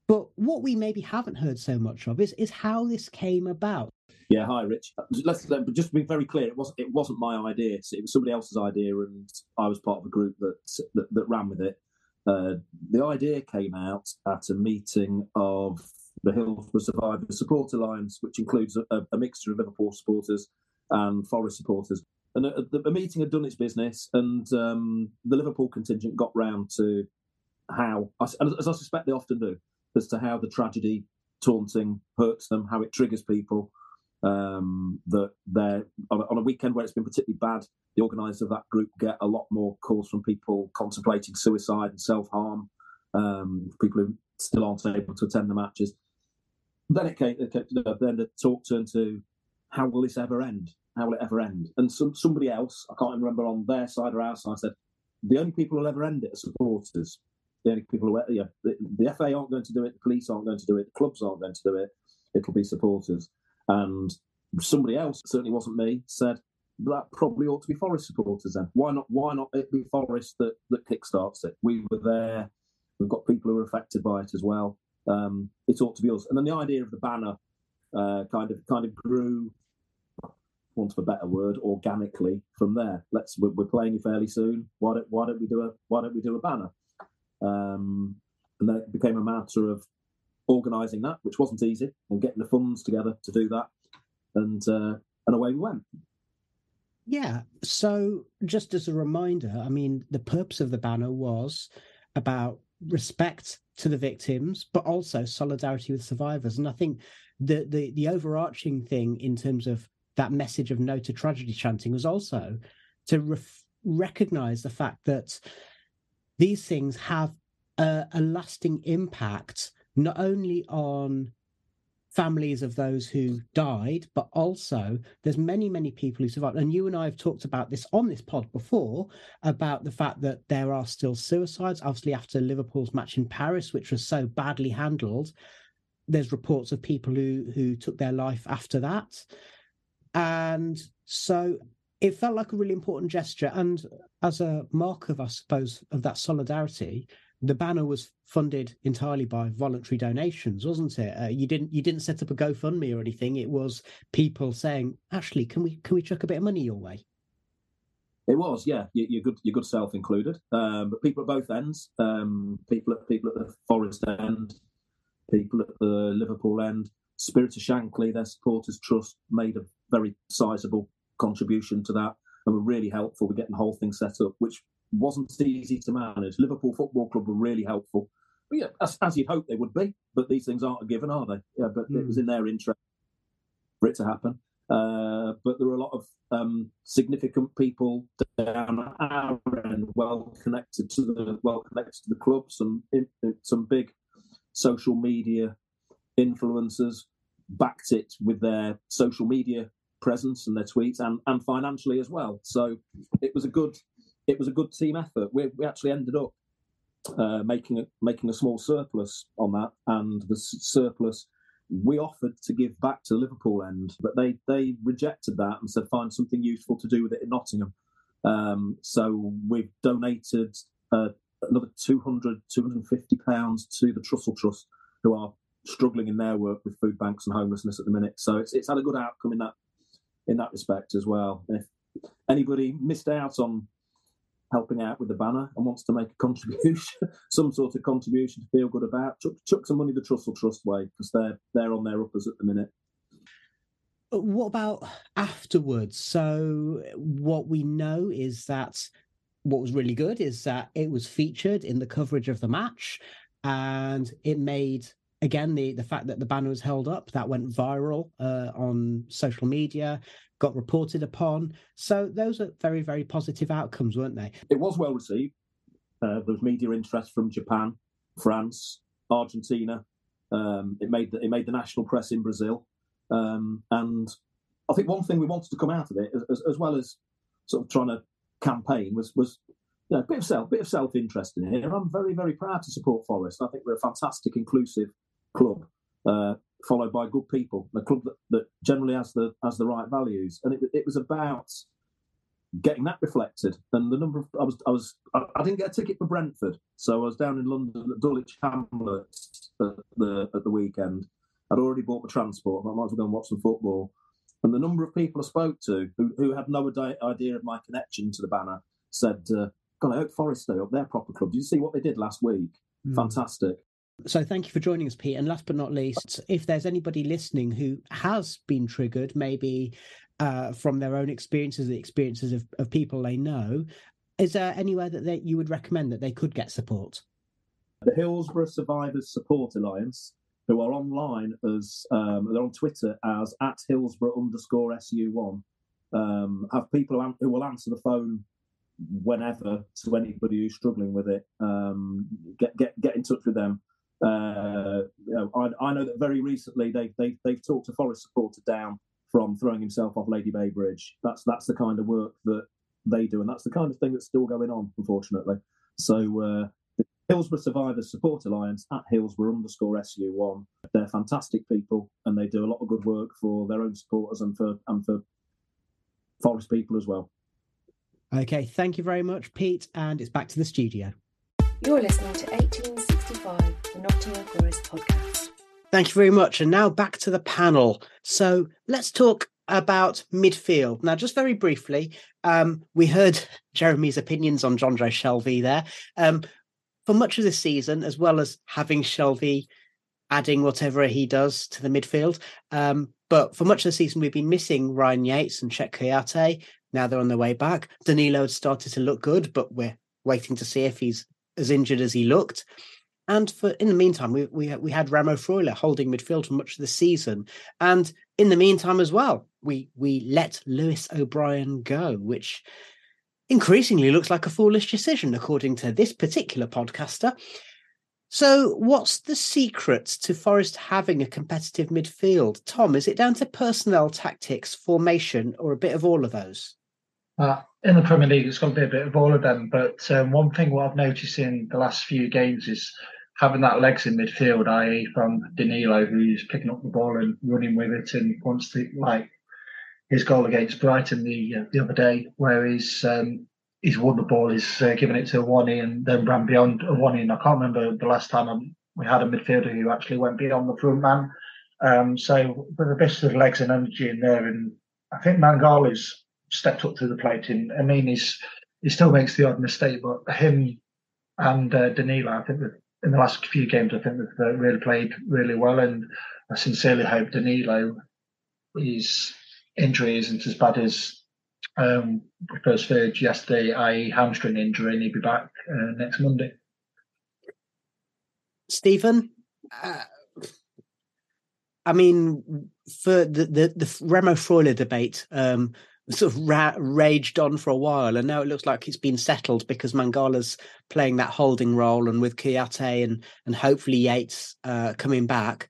But what we maybe haven't heard so much of is is how this came about. Yeah, hi, Rich. Let's, let's just to be very clear, it wasn't it wasn't my idea. It was somebody else's idea, and I was part of a group that that, that ran with it. Uh, the idea came out at a meeting of the Hillsborough Survivors Support Alliance, which includes a, a mixture of Liverpool supporters and Forest supporters. And a, a meeting had done its business, and um, the Liverpool contingent got round to how, as I suspect they often do, as to how the tragedy taunting hurts them, how it triggers people. Um, that they're on a weekend where it's been particularly bad, the organisers of that group get a lot more calls from people contemplating suicide and self-harm, um, people who still aren't able to attend the matches. Then it came, it came then the talk turned to how will this ever end? How will it ever end? And some, somebody else, I can't even remember on their side or our side, said the only people who'll ever end it are supporters. The only people who, yeah, the, the F A aren't going to do it, the police aren't going to do it, the clubs aren't going to do it, it'll be supporters. And somebody else, certainly wasn't me, said that probably ought to be Forest supporters then. Why not Why not it be Forest that, that kickstarts it? We were there, we've got people who are affected by it as well. Um, it ought to be us. And then the idea of the banner uh, kind of kind of grew, want of a better word, organically from there. Let's we're, we're playing you fairly soon. Why don't why don't we do a why don't we do a banner? Um, and then it became a matter of organising that, which wasn't easy, and getting the funds together to do that, and uh, and away we went. Yeah. So, just as a reminder, I mean, the purpose of the banner was about respect to the victims, but also solidarity with survivors. And I think the the, the overarching thing in terms of that message of no to tragedy chanting was also to ref- recognise the fact that these things have a, a lasting impact, not only on families of those who died, but also there's many, many people who survived. And you and I have talked about this on this pod before, about the fact that there are still suicides. Obviously, after Liverpool's match in Paris, which was so badly handled, there's reports of people who, who took their life after that. And so it felt like a really important gesture. And as a mark of, I suppose, of that solidarity, the banner was funded entirely by voluntary donations, wasn't it? Uh, you didn't you didn't set up a GoFundMe or anything. It was people saying, "Ashley, can we can we chuck a bit of money your way?" It was, yeah, your, your good your good self included, um, but people at both ends, um, people at people at the Forest end, people at the Liverpool end. Spirit of Shankly, their supporters trust, made a very sizable contribution to that, and were really helpful with getting the whole thing set up, which wasn't easy to manage. Liverpool Football Club were really helpful, but yeah, as, as you'd hope they would be. But these things aren't a given, are they? Yeah, but mm. It was in their interest for it to happen. Uh, but there were a lot of um, significant people down our end, well connected to the well connected to the club, some some big social media influencers backed it with their social media presence and their tweets, and, and financially as well. So it was a good. It was a good team effort. We, we actually ended up uh, making a, making a small surplus on that, and the surplus we offered to give back to the Liverpool end, but they they rejected that and said find something useful to do with it in Nottingham. Um, so we've donated uh, another two hundred, two hundred fifty pounds to the Trussell Trust, who are struggling in their work with food banks and homelessness at the minute. So it's it's had a good outcome in that in that respect as well. If anybody missed out on helping out with the banner and wants to make a contribution, some sort of contribution to feel good about, chuck, chuck some money the Trussell Trust way, because they're they're on their uppers at the minute. What about afterwards? So what we know is that what was really good is that it was featured in the coverage of the match, and it made, again, the, the fact that the banner was held up, that went viral uh, on social media, got reported upon. So those are very, very positive outcomes, weren't they? It was well received. Uh, there was media interest from Japan, France, Argentina. Um, it made the, it made the national press in Brazil. Um, and I think one thing we wanted to come out of it, as, as well as sort of trying to campaign, was was you know, a bit of self, bit of self-interest in here. I'm very, very proud to support Forest. I think we're a fantastic, inclusive club, uh, followed by good people, a club that, that generally has the has the right values. And it, it was about getting that reflected. And the number of I was I was I, I didn't get a ticket for Brentford, so I was down in London at Dulwich Hamlets at the at the weekend. I'd already bought the transport. I might as well go and watch some football. And the number of people I spoke to who, who had no idea of my connection to the banner said, uh, "God, I hope Forest stay up. They're proper club. Did you see what they did last week? Mm. Fantastic." So thank you for joining us, Pete. And last but not least, if there's anybody listening who has been triggered, maybe uh, from their own experiences, the experiences of, of people they know, is there anywhere that they, you would recommend that they could get support? The Hillsborough Survivors Support Alliance, who are online as, um, they're on Twitter as at Hillsborough underscore S U one, um, have people who, an- who will answer the phone whenever to anybody who's struggling with it. Um, get, get, get in touch with them. Uh, you know, I, I know that very recently they, they, they've talked a Forest supporter down from throwing himself off Lady Bay Bridge. That's that's the kind of work that they do, and that's the kind of thing that's still going on, unfortunately. So uh, the Hillsborough Survivors Support Alliance at Hillsborough underscore S U one. They're fantastic people, and they do a lot of good work for their own supporters and for and for Forest people as well. Okay, thank you very much, Pete, and it's back to the studio. You're listening to eighteen sixty-five, the Nottingham Forest podcast. Thank you very much. And now back to the panel. So let's talk about midfield. Now, just very briefly, um, we heard Jeremy's opinions on Jonjo Shelvey there. Um, for much of the season, as well as having Shelvey adding whatever he does to the midfield, um, but for much of the season, we've been missing Ryan Yates and Cheikh Kouyaté. Now they're on their way back. Danilo had started to look good, but we're waiting to see if he's as injured as he looked. And for in the meantime, we we, we had Remo Freuler holding midfield for much of the season. And in the meantime as well, we we let Lewis O'Brien go, which increasingly looks like a foolish decision, according to this particular podcaster. So what's the secret to Forest having a competitive midfield? Tom, is it down to personnel, tactics, formation, or a bit of all of those? Uh, in the Premier League, it's going to be a bit of all of them. But um, one thing what I've noticed in the last few games is having that legs in midfield, that is from Danilo, who's picking up the ball and running with it, and wants to, like his goal against Brighton the uh, the other day, where he's um, he's won the ball, he's uh, given it to Awani and then ran beyond Awani. And I can't remember the last time I'm, we had a midfielder who actually went beyond the front man. Um, so with a bit of legs and energy in there, and I think Mangala's stepped up to the plate. And I mean, he's, he still makes the odd mistake, but him and uh, Danilo, I think in the last few games, I think they've uh, really played really well. And I sincerely hope Danilo, his injury isn't as bad as um, we first heard yesterday, that is hamstring injury, and he'll be back uh, next Monday. Stephen, uh, I mean, for the, the, the Remo Freuler debate, um, sort of ra- raged on for a while, and now it looks like it's been settled because Mangala's playing that holding role, and with Kouyaté and and hopefully Yates uh, coming back,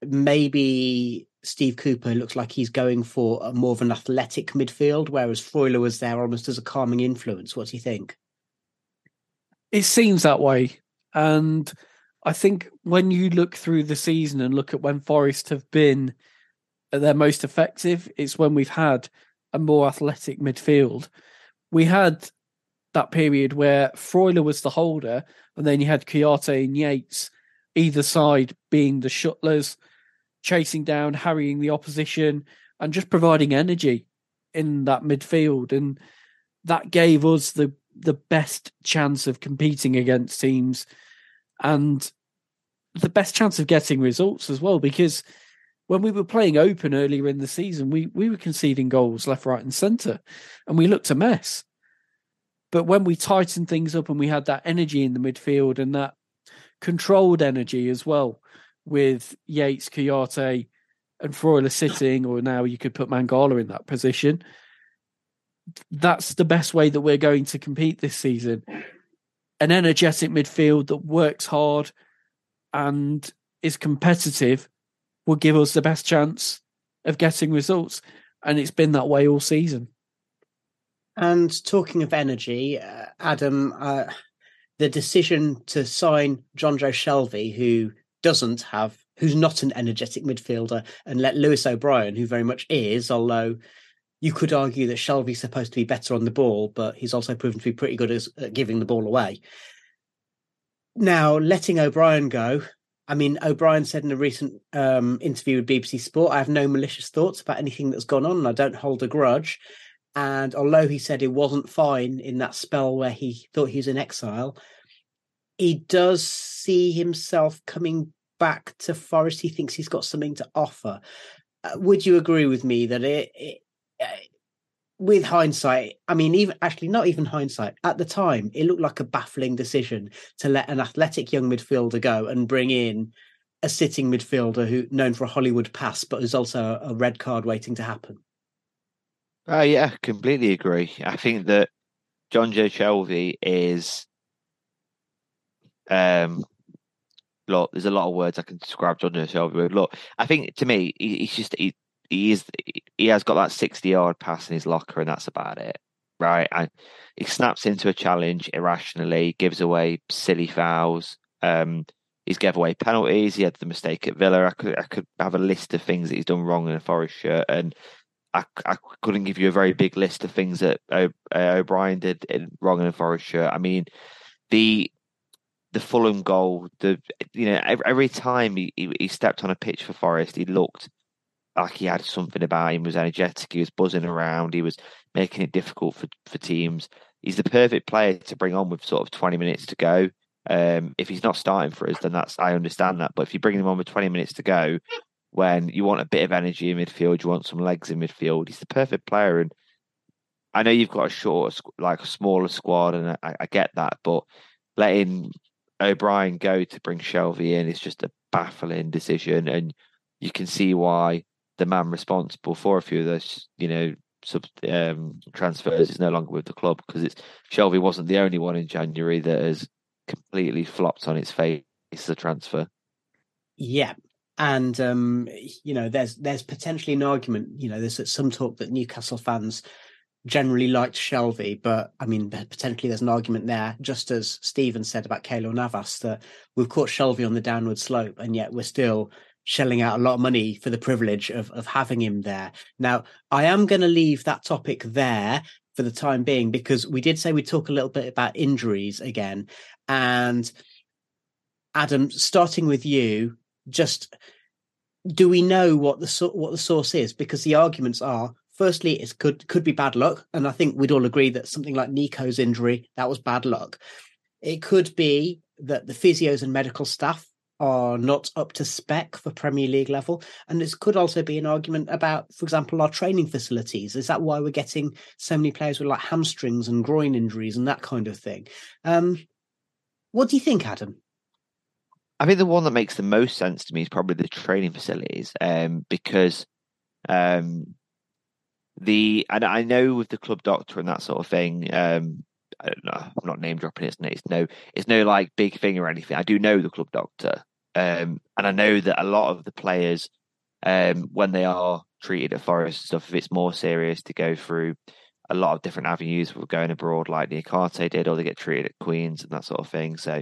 maybe Steve Cooper looks like he's going for a more of an athletic midfield, whereas Freuler was there almost as a calming influence. What do you think? It seems that way, and I think when you look through the season and look at when Forest have been at their most effective, it's when we've had a more athletic midfield. We had that period where Freuler was the holder, and then you had Kouyaté and Yates either side being the shuttlers, chasing down, harrying the opposition, and just providing energy in that midfield. And that gave us the the best chance of competing against teams and the best chance of getting results as well, because when we were playing open earlier in the season, we, we were conceding goals left, right and centre, and we looked a mess. But when we tightened things up and we had that energy in the midfield and that controlled energy as well, with Yates, Kouyaté and Freuler sitting, or now you could put Mangala in that position, that's the best way that we're going to compete this season. An energetic midfield that works hard and is competitive will give us the best chance of getting results. And it's been that way all season. And talking of energy, uh, Adam, uh, the decision to sign Jonjo Shelvey, who doesn't have, who's not an energetic midfielder, and let Lewis O'Brien, who very much is, although you could argue that Shelvey's supposed to be better on the ball, but he's also proven to be pretty good at giving the ball away. Now, letting O'Brien go, I mean, O'Brien said in a recent um, interview with B B C Sport, I have no malicious thoughts about anything that's gone on and I don't hold a grudge. And although he said it wasn't fine in that spell where he thought he was in exile, he does see himself coming back to Forest. He thinks he's got something to offer. Uh, would you agree with me that it, it with hindsight, I mean, even actually not even hindsight, at the time, it looked like a baffling decision to let an athletic young midfielder go and bring in a sitting midfielder who known for a Hollywood pass, but is also a red card waiting to happen? Oh, yeah, completely agree. I think that Jonjo Shelvey is, um, look, there's a lot of words I can describe Jonjo Shelvey with. Look, I think to me, he, he's just, he, he is, he has got that sixty yard pass in his locker and that's about it, right? And he snaps into a challenge irrationally, gives away silly fouls. Um, he's gave away penalties. He had the mistake at Villa. I could, I could have a list of things that he's done wrong in a Forest shirt, and I, I couldn't give you a very big list of things that o, uh, O'Brien did in, wrong in a Forest shirt. I mean, the the Fulham goal, the you know every, every time he, he, he stepped on a pitch for Forest, he looked like he had something about him. He was energetic. He was buzzing around. He was making it difficult for, for teams. He's the perfect player to bring on with sort of twenty minutes to go. Um, if he's not starting for us, then that's I understand that. But if you bring him on with twenty minutes to go, when you want a bit of energy in midfield, you want some legs in midfield, he's the perfect player. And I know you've got a shorter, like a smaller squad, and I, I get that, but letting O'Brien go to bring Shelvey in is just a baffling decision. And you can see why the man responsible for a few of those, you know, sub, um, transfers is no longer with the club, because it's Shelvey wasn't the only one in January that has completely flopped on its face as a transfer. Yeah. And, um, you know, there's there's potentially an argument, you know, there's some talk that Newcastle fans generally liked Shelvey, but I mean, potentially there's an argument there, just as Stephen said about Keylor Navas, that we've caught Shelvey on the downward slope and yet we're still shelling out a lot of money for the privilege of, of having him there. Now, I am going to leave that topic there for the time being, because we did say we'd talk a little bit about injuries again. And Adam, starting with you, just do we know what the what the source is? Because the arguments are, firstly, it could could be bad luck, and I think we'd all agree that something like Nico's injury, that was bad luck. It could be that the physios and medical staff are not up to spec for Premier League level, and this could also be an argument about, for example, our training facilities. Is that why we're getting so many players with like hamstrings and groin injuries and that kind of thing? Um, what do you think, Adam? I think the one that makes the most sense to me is probably the training facilities, um, because um, the and I know with the club doctor and that sort of thing. Um, I don't know, I'm not name dropping it. It's no, it's no like big thing or anything. I do know the club doctor, um, and I know that a lot of the players, um, when they are treated at Forest and stuff, if it's more serious, to go through a lot of different avenues with going abroad, like Niakate did, or they get treated at Queen's and that sort of thing. So.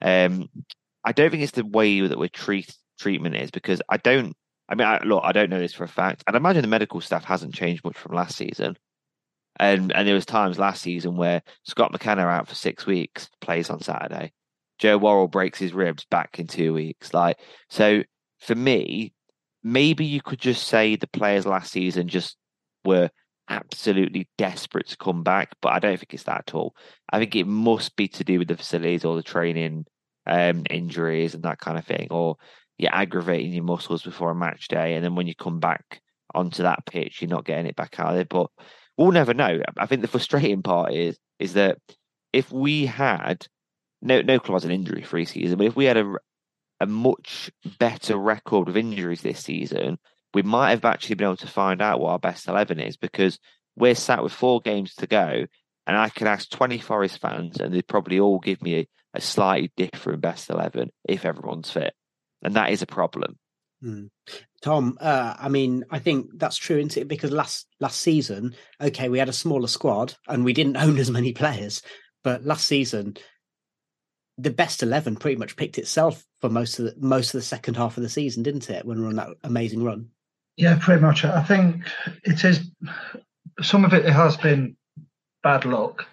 Um, I don't think it's the way that we're treat treatment is, because I don't. I mean, I, look, I don't know this for a fact, and I imagine the medical staff hasn't changed much from last season. And and there was times last season where Scott McKenna out for six weeks, plays on Saturday. Joe Worrell breaks his ribs, back in two weeks. Like so, for me, maybe you could just say the players last season just were absolutely desperate to come back, but I don't think it's that at all. I think it must be to do with the facilities or the training. Um, injuries and that kind of thing, or you're aggravating your muscles before a match day, and then when you come back onto that pitch, you're not getting it back out of it. But we'll never know. I think the frustrating part is is that if we had no no club has an injury free season, but if we had a a much better record of injuries this season, we might have actually been able to find out what our best eleven is, because we're sat with four games to go, and I could ask twenty Forest fans, and they'd probably all give me a a slightly different best eleven if everyone's fit. And that is a problem. Mm. Tom, uh, I mean, I think that's true, isn't it? Because last last season, okay, we had a smaller squad and we didn't own as many players. But last season, the best eleven pretty much picked itself for most of the, most of the second half of the season, didn't it? When we were on that amazing run. Yeah, pretty much. I think it is, some of it, it has been bad luck,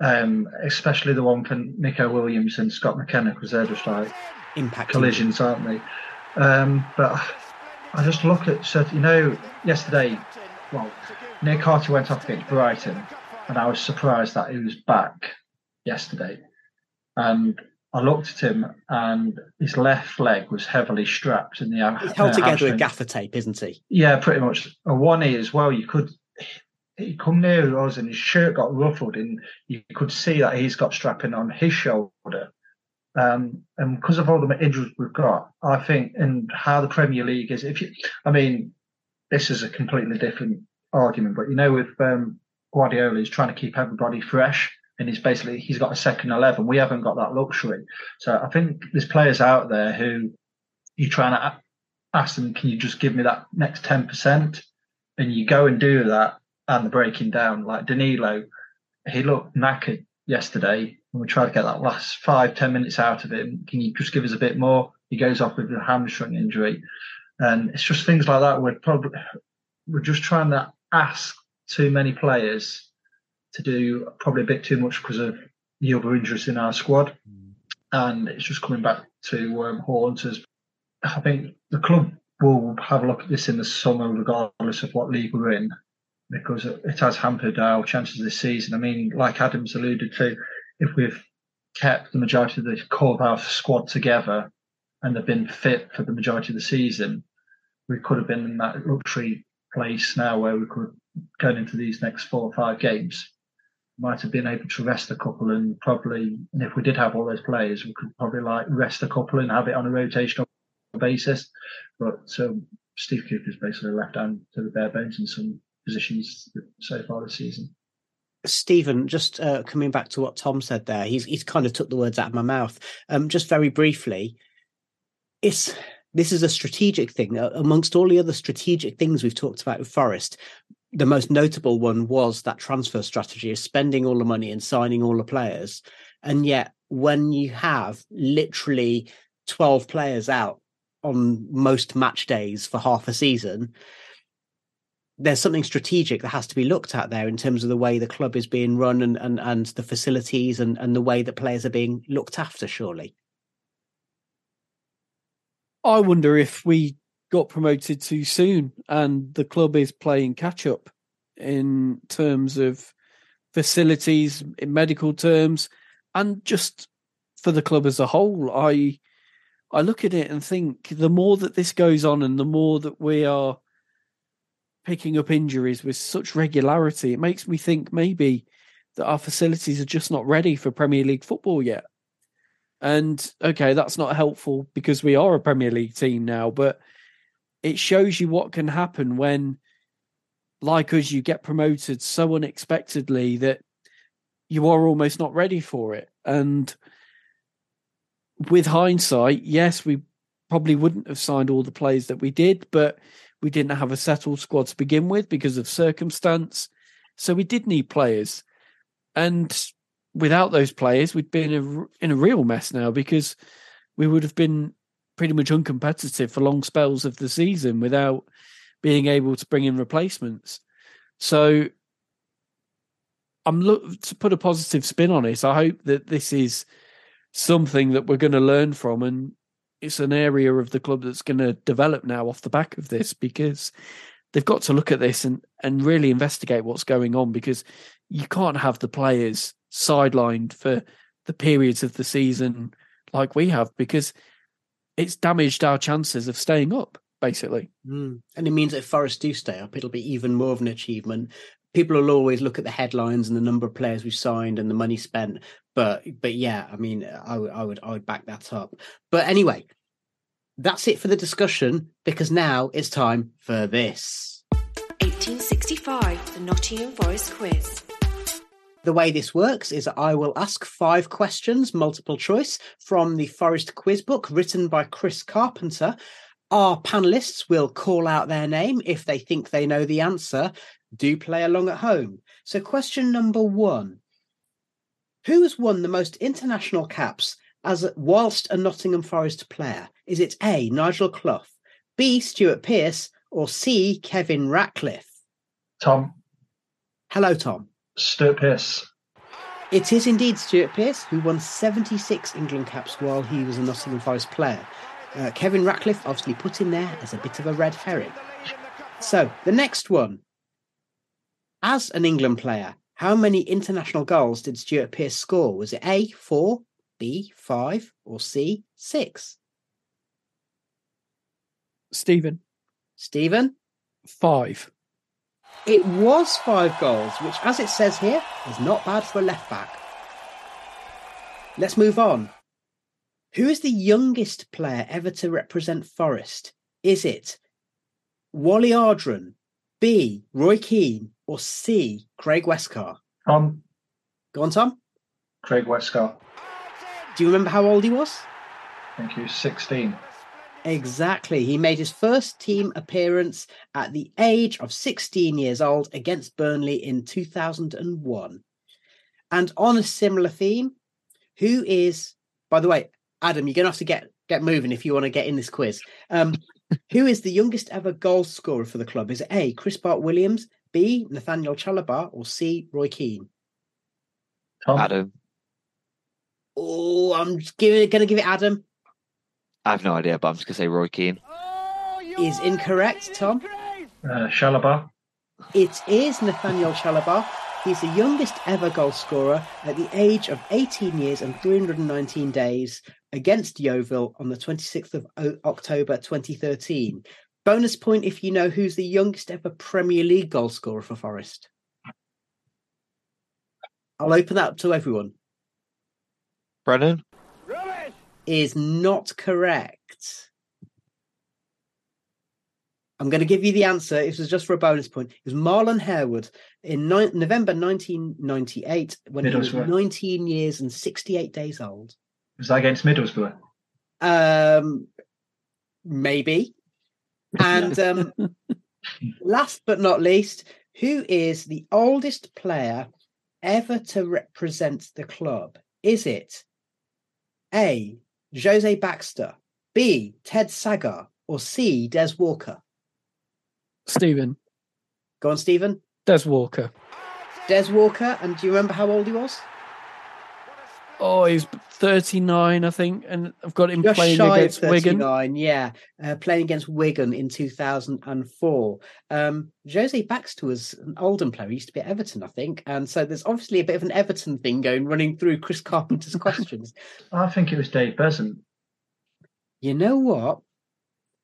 um, especially the one for Nico Williams and Scott McKenna, because they're just like impact collisions, aren't they? Um, but I just look at, so, you know, yesterday, well, Nick Carter went off against Brighton, and I was surprised that he was back yesterday. And I looked at him, and his left leg was heavily strapped in the. He's held uh, together with gaffer tape, isn't he? Yeah, pretty much. A one ear as well. You could, he come near us, and his shirt got ruffled, and you could see that he's got strapping on his shoulder. Um, and because of all the injuries we've got, I think, and how the Premier League is, if you, I mean, this is a completely different argument, but you know, with um, Guardiola, he's trying to keep everybody fresh. And he's basically, he's got a second eleven. We haven't got that luxury. So I think there's players out there who you're trying to ask them, can you just give me that next ten percent? And you go and do that, and the breaking down. Like Danilo, he looked knackered yesterday. And we tried to get that last five, ten minutes out of him. Can you just give us a bit more? He goes off with a hamstring injury. And it's just things like that. We're probably, we're just trying to ask too many players to do probably a bit too much because of the other injuries in our squad. Mm. And it's just coming back to um, haunt us. I think the club will have a look at this in the summer, regardless of what league we're in, because it has hampered our chances this season. I mean, like Adam's alluded to, if we've kept the majority of the core of our squad together and they've been fit for the majority of the season, we could have been in that luxury place now where we could, going into these next four or five games, might have been able to rest a couple and probably, and if we did have all those players, we could probably like rest a couple and have it on a rotational basis. But so Steve Cooper's basically left down to the bare bones in some positions so far this season. Stephen, just uh, coming back to what Tom said there, he's he's kind of took the words out of my mouth. Um, just very briefly, it's this is a strategic thing uh, amongst all the other strategic things we've talked about with Forest. The most notable one was that transfer strategy of spending all the money and signing all the players. And yet when you have literally twelve players out on most match days for half a season, there's something strategic that has to be looked at there in terms of the way the club is being run and, and, and the facilities and, and the way that players are being looked after, surely. I wonder if we got promoted too soon and the club is playing catch up in terms of facilities, in medical terms, and just for the club as a whole. I I look at it and think the more that this goes on and the more that we are picking up injuries with such regularity, it makes me think maybe that our facilities are just not ready for Premier League football yet. And okay, that's not helpful because we are a Premier League team now, but it shows you what can happen when, like us, you get promoted so unexpectedly that you are almost not ready for it. And with hindsight, yes, we probably wouldn't have signed all the players that we did, but we didn't have a settled squad to begin with because of circumstance. So we did need players. And without those players, we'd be in a, in a real mess now because we would have been pretty much uncompetitive for long spells of the season without being able to bring in replacements. So I'm look to put a positive spin on it. I hope that this is something that we're going to learn from, and it's an area of the club that's going to develop now off the back of this, because they've got to look at this and, and really investigate what's going on, because you can't have the players sidelined for the periods of the season like we have, because it's damaged our chances of staying up, basically. Mm. And it means that if Forest do stay up, it'll be even more of an achievement. People will always look at the headlines and the number of players we've signed and the money spent. But but yeah, I mean, I, I would I would back that up. But anyway, that's it for the discussion, because now it's time for this. eighteen sixty-five, the Nottingham Forest Quiz. The way this works is I will ask five questions, multiple choice, from the Forest Quiz Book written by Chris Carpenter. Our panellists will call out their name if they think they know the answer. Do play along at home. So question number one. Who has won the most international caps as whilst a Nottingham Forest player? Is it A, Nigel Clough, B, Stuart Pearce, or C, Kevin Ratcliffe? Tom. Hello, Tom. Stuart Pearce. It is indeed Stuart Pearce, who won seventy-six England caps while he was a Nottingham Forest player. Uh, Kevin Ratcliffe obviously put in there as a bit of a red herring. So, the next one. As an England player, how many international goals did Stuart Pearce score? Was it A, four, B, five, or C, six? Stephen. Stephen? Five. It was five goals, which, as it says here, is not bad for a left-back. Let's move on. Who is the youngest player ever to represent Forest? Is it Wally Ardron, B, Roy Keane, or C, Craig Westcar? Tom. Go on, Tom. Craig Westcar. Do you remember how old he was? I think he was sixteen. Exactly. He made his first team appearance at the age of sixteen years old against Burnley in two thousand one. And on a similar theme, who is, by the way, Adam, you're going to have to get, get moving if you want to get in this quiz. Um, who is the youngest ever goal scorer for the club? Is it A, Chris Bart-Williams, B, Nathaniel Chalabar, or C, Roy Keane? Tom. Adam. Oh, I'm going to give it Adam. I have no idea, but I'm just going to say Roy Keane. Oh, is incorrect, Tom. Uh, Chalabar. It is Nathaniel Chalabar. He's the youngest ever goal scorer at the age of eighteen years and three hundred nineteen days against Yeovil on the twenty-sixth of October twenty thirteen. Bonus point if you know who's the youngest ever Premier League goal scorer for Forest. I'll open that up to everyone. Brennan? Is not correct. I'm going to give you the answer. This was just for a bonus point. It was Marlon Harewood in ni- November nineteen ninety-eight when he was nineteen years and sixty-eight days old. Was that against Middlesbrough? Um, maybe. And um, last but not least, who is the oldest player ever to represent the club? Is it A, Jose Baxter, B, Ted Sagar, or C, Des Walker? Stephen. Go on, Stephen. Des Walker. Des Walker, and do you remember how old he was? Oh, he was thirty-nine, I think, and I've got him You're playing shy against of thirty-nine, Wigan. Yeah, uh, playing against Wigan in two thousand four. Um, Jose Baxter was an Oldham player. He used to be at Everton, I think. And so there's obviously a bit of an Everton thing going, running through Chris Carpenter's questions. I think it was Dave Besant. You know what?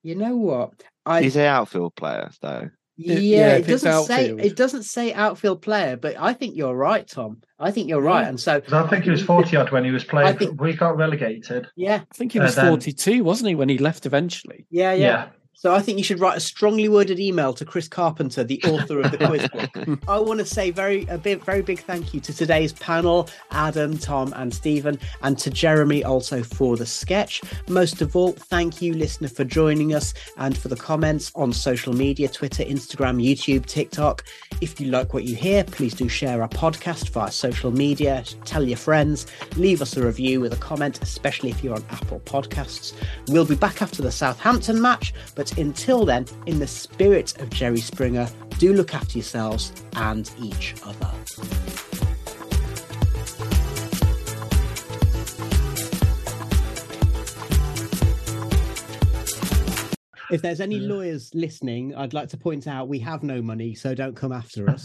You know what? I... He's an outfield player, though. Yeah, yeah, it doesn't say it doesn't say outfield player, but I think you're right, Tom. I think you're right, and so I think he was forty odd when he was playing. Think, we got relegated. Yeah, I think he was uh, forty-two, wasn't he, when he left eventually? Yeah, yeah, yeah. So I think you should write a strongly worded email to Chris Carpenter, the author of the quiz book. I want to say very a big, very big thank you to today's panel, Adam, Tom and Stephen, and to Jeremy also for the sketch. Most of all, thank you, listener, for joining us and for the comments on social media, Twitter, Instagram, YouTube, TikTok. If you like what you hear, please do share our podcast via social media, tell your friends, leave us a review with a comment, especially if you're on Apple Podcasts. We'll be back after the Southampton match, but until then, in the spirit of Jerry Springer, do look after yourselves and each other. If there's any yeah. lawyers listening, I'd like to point out we have no money, so don't come after us.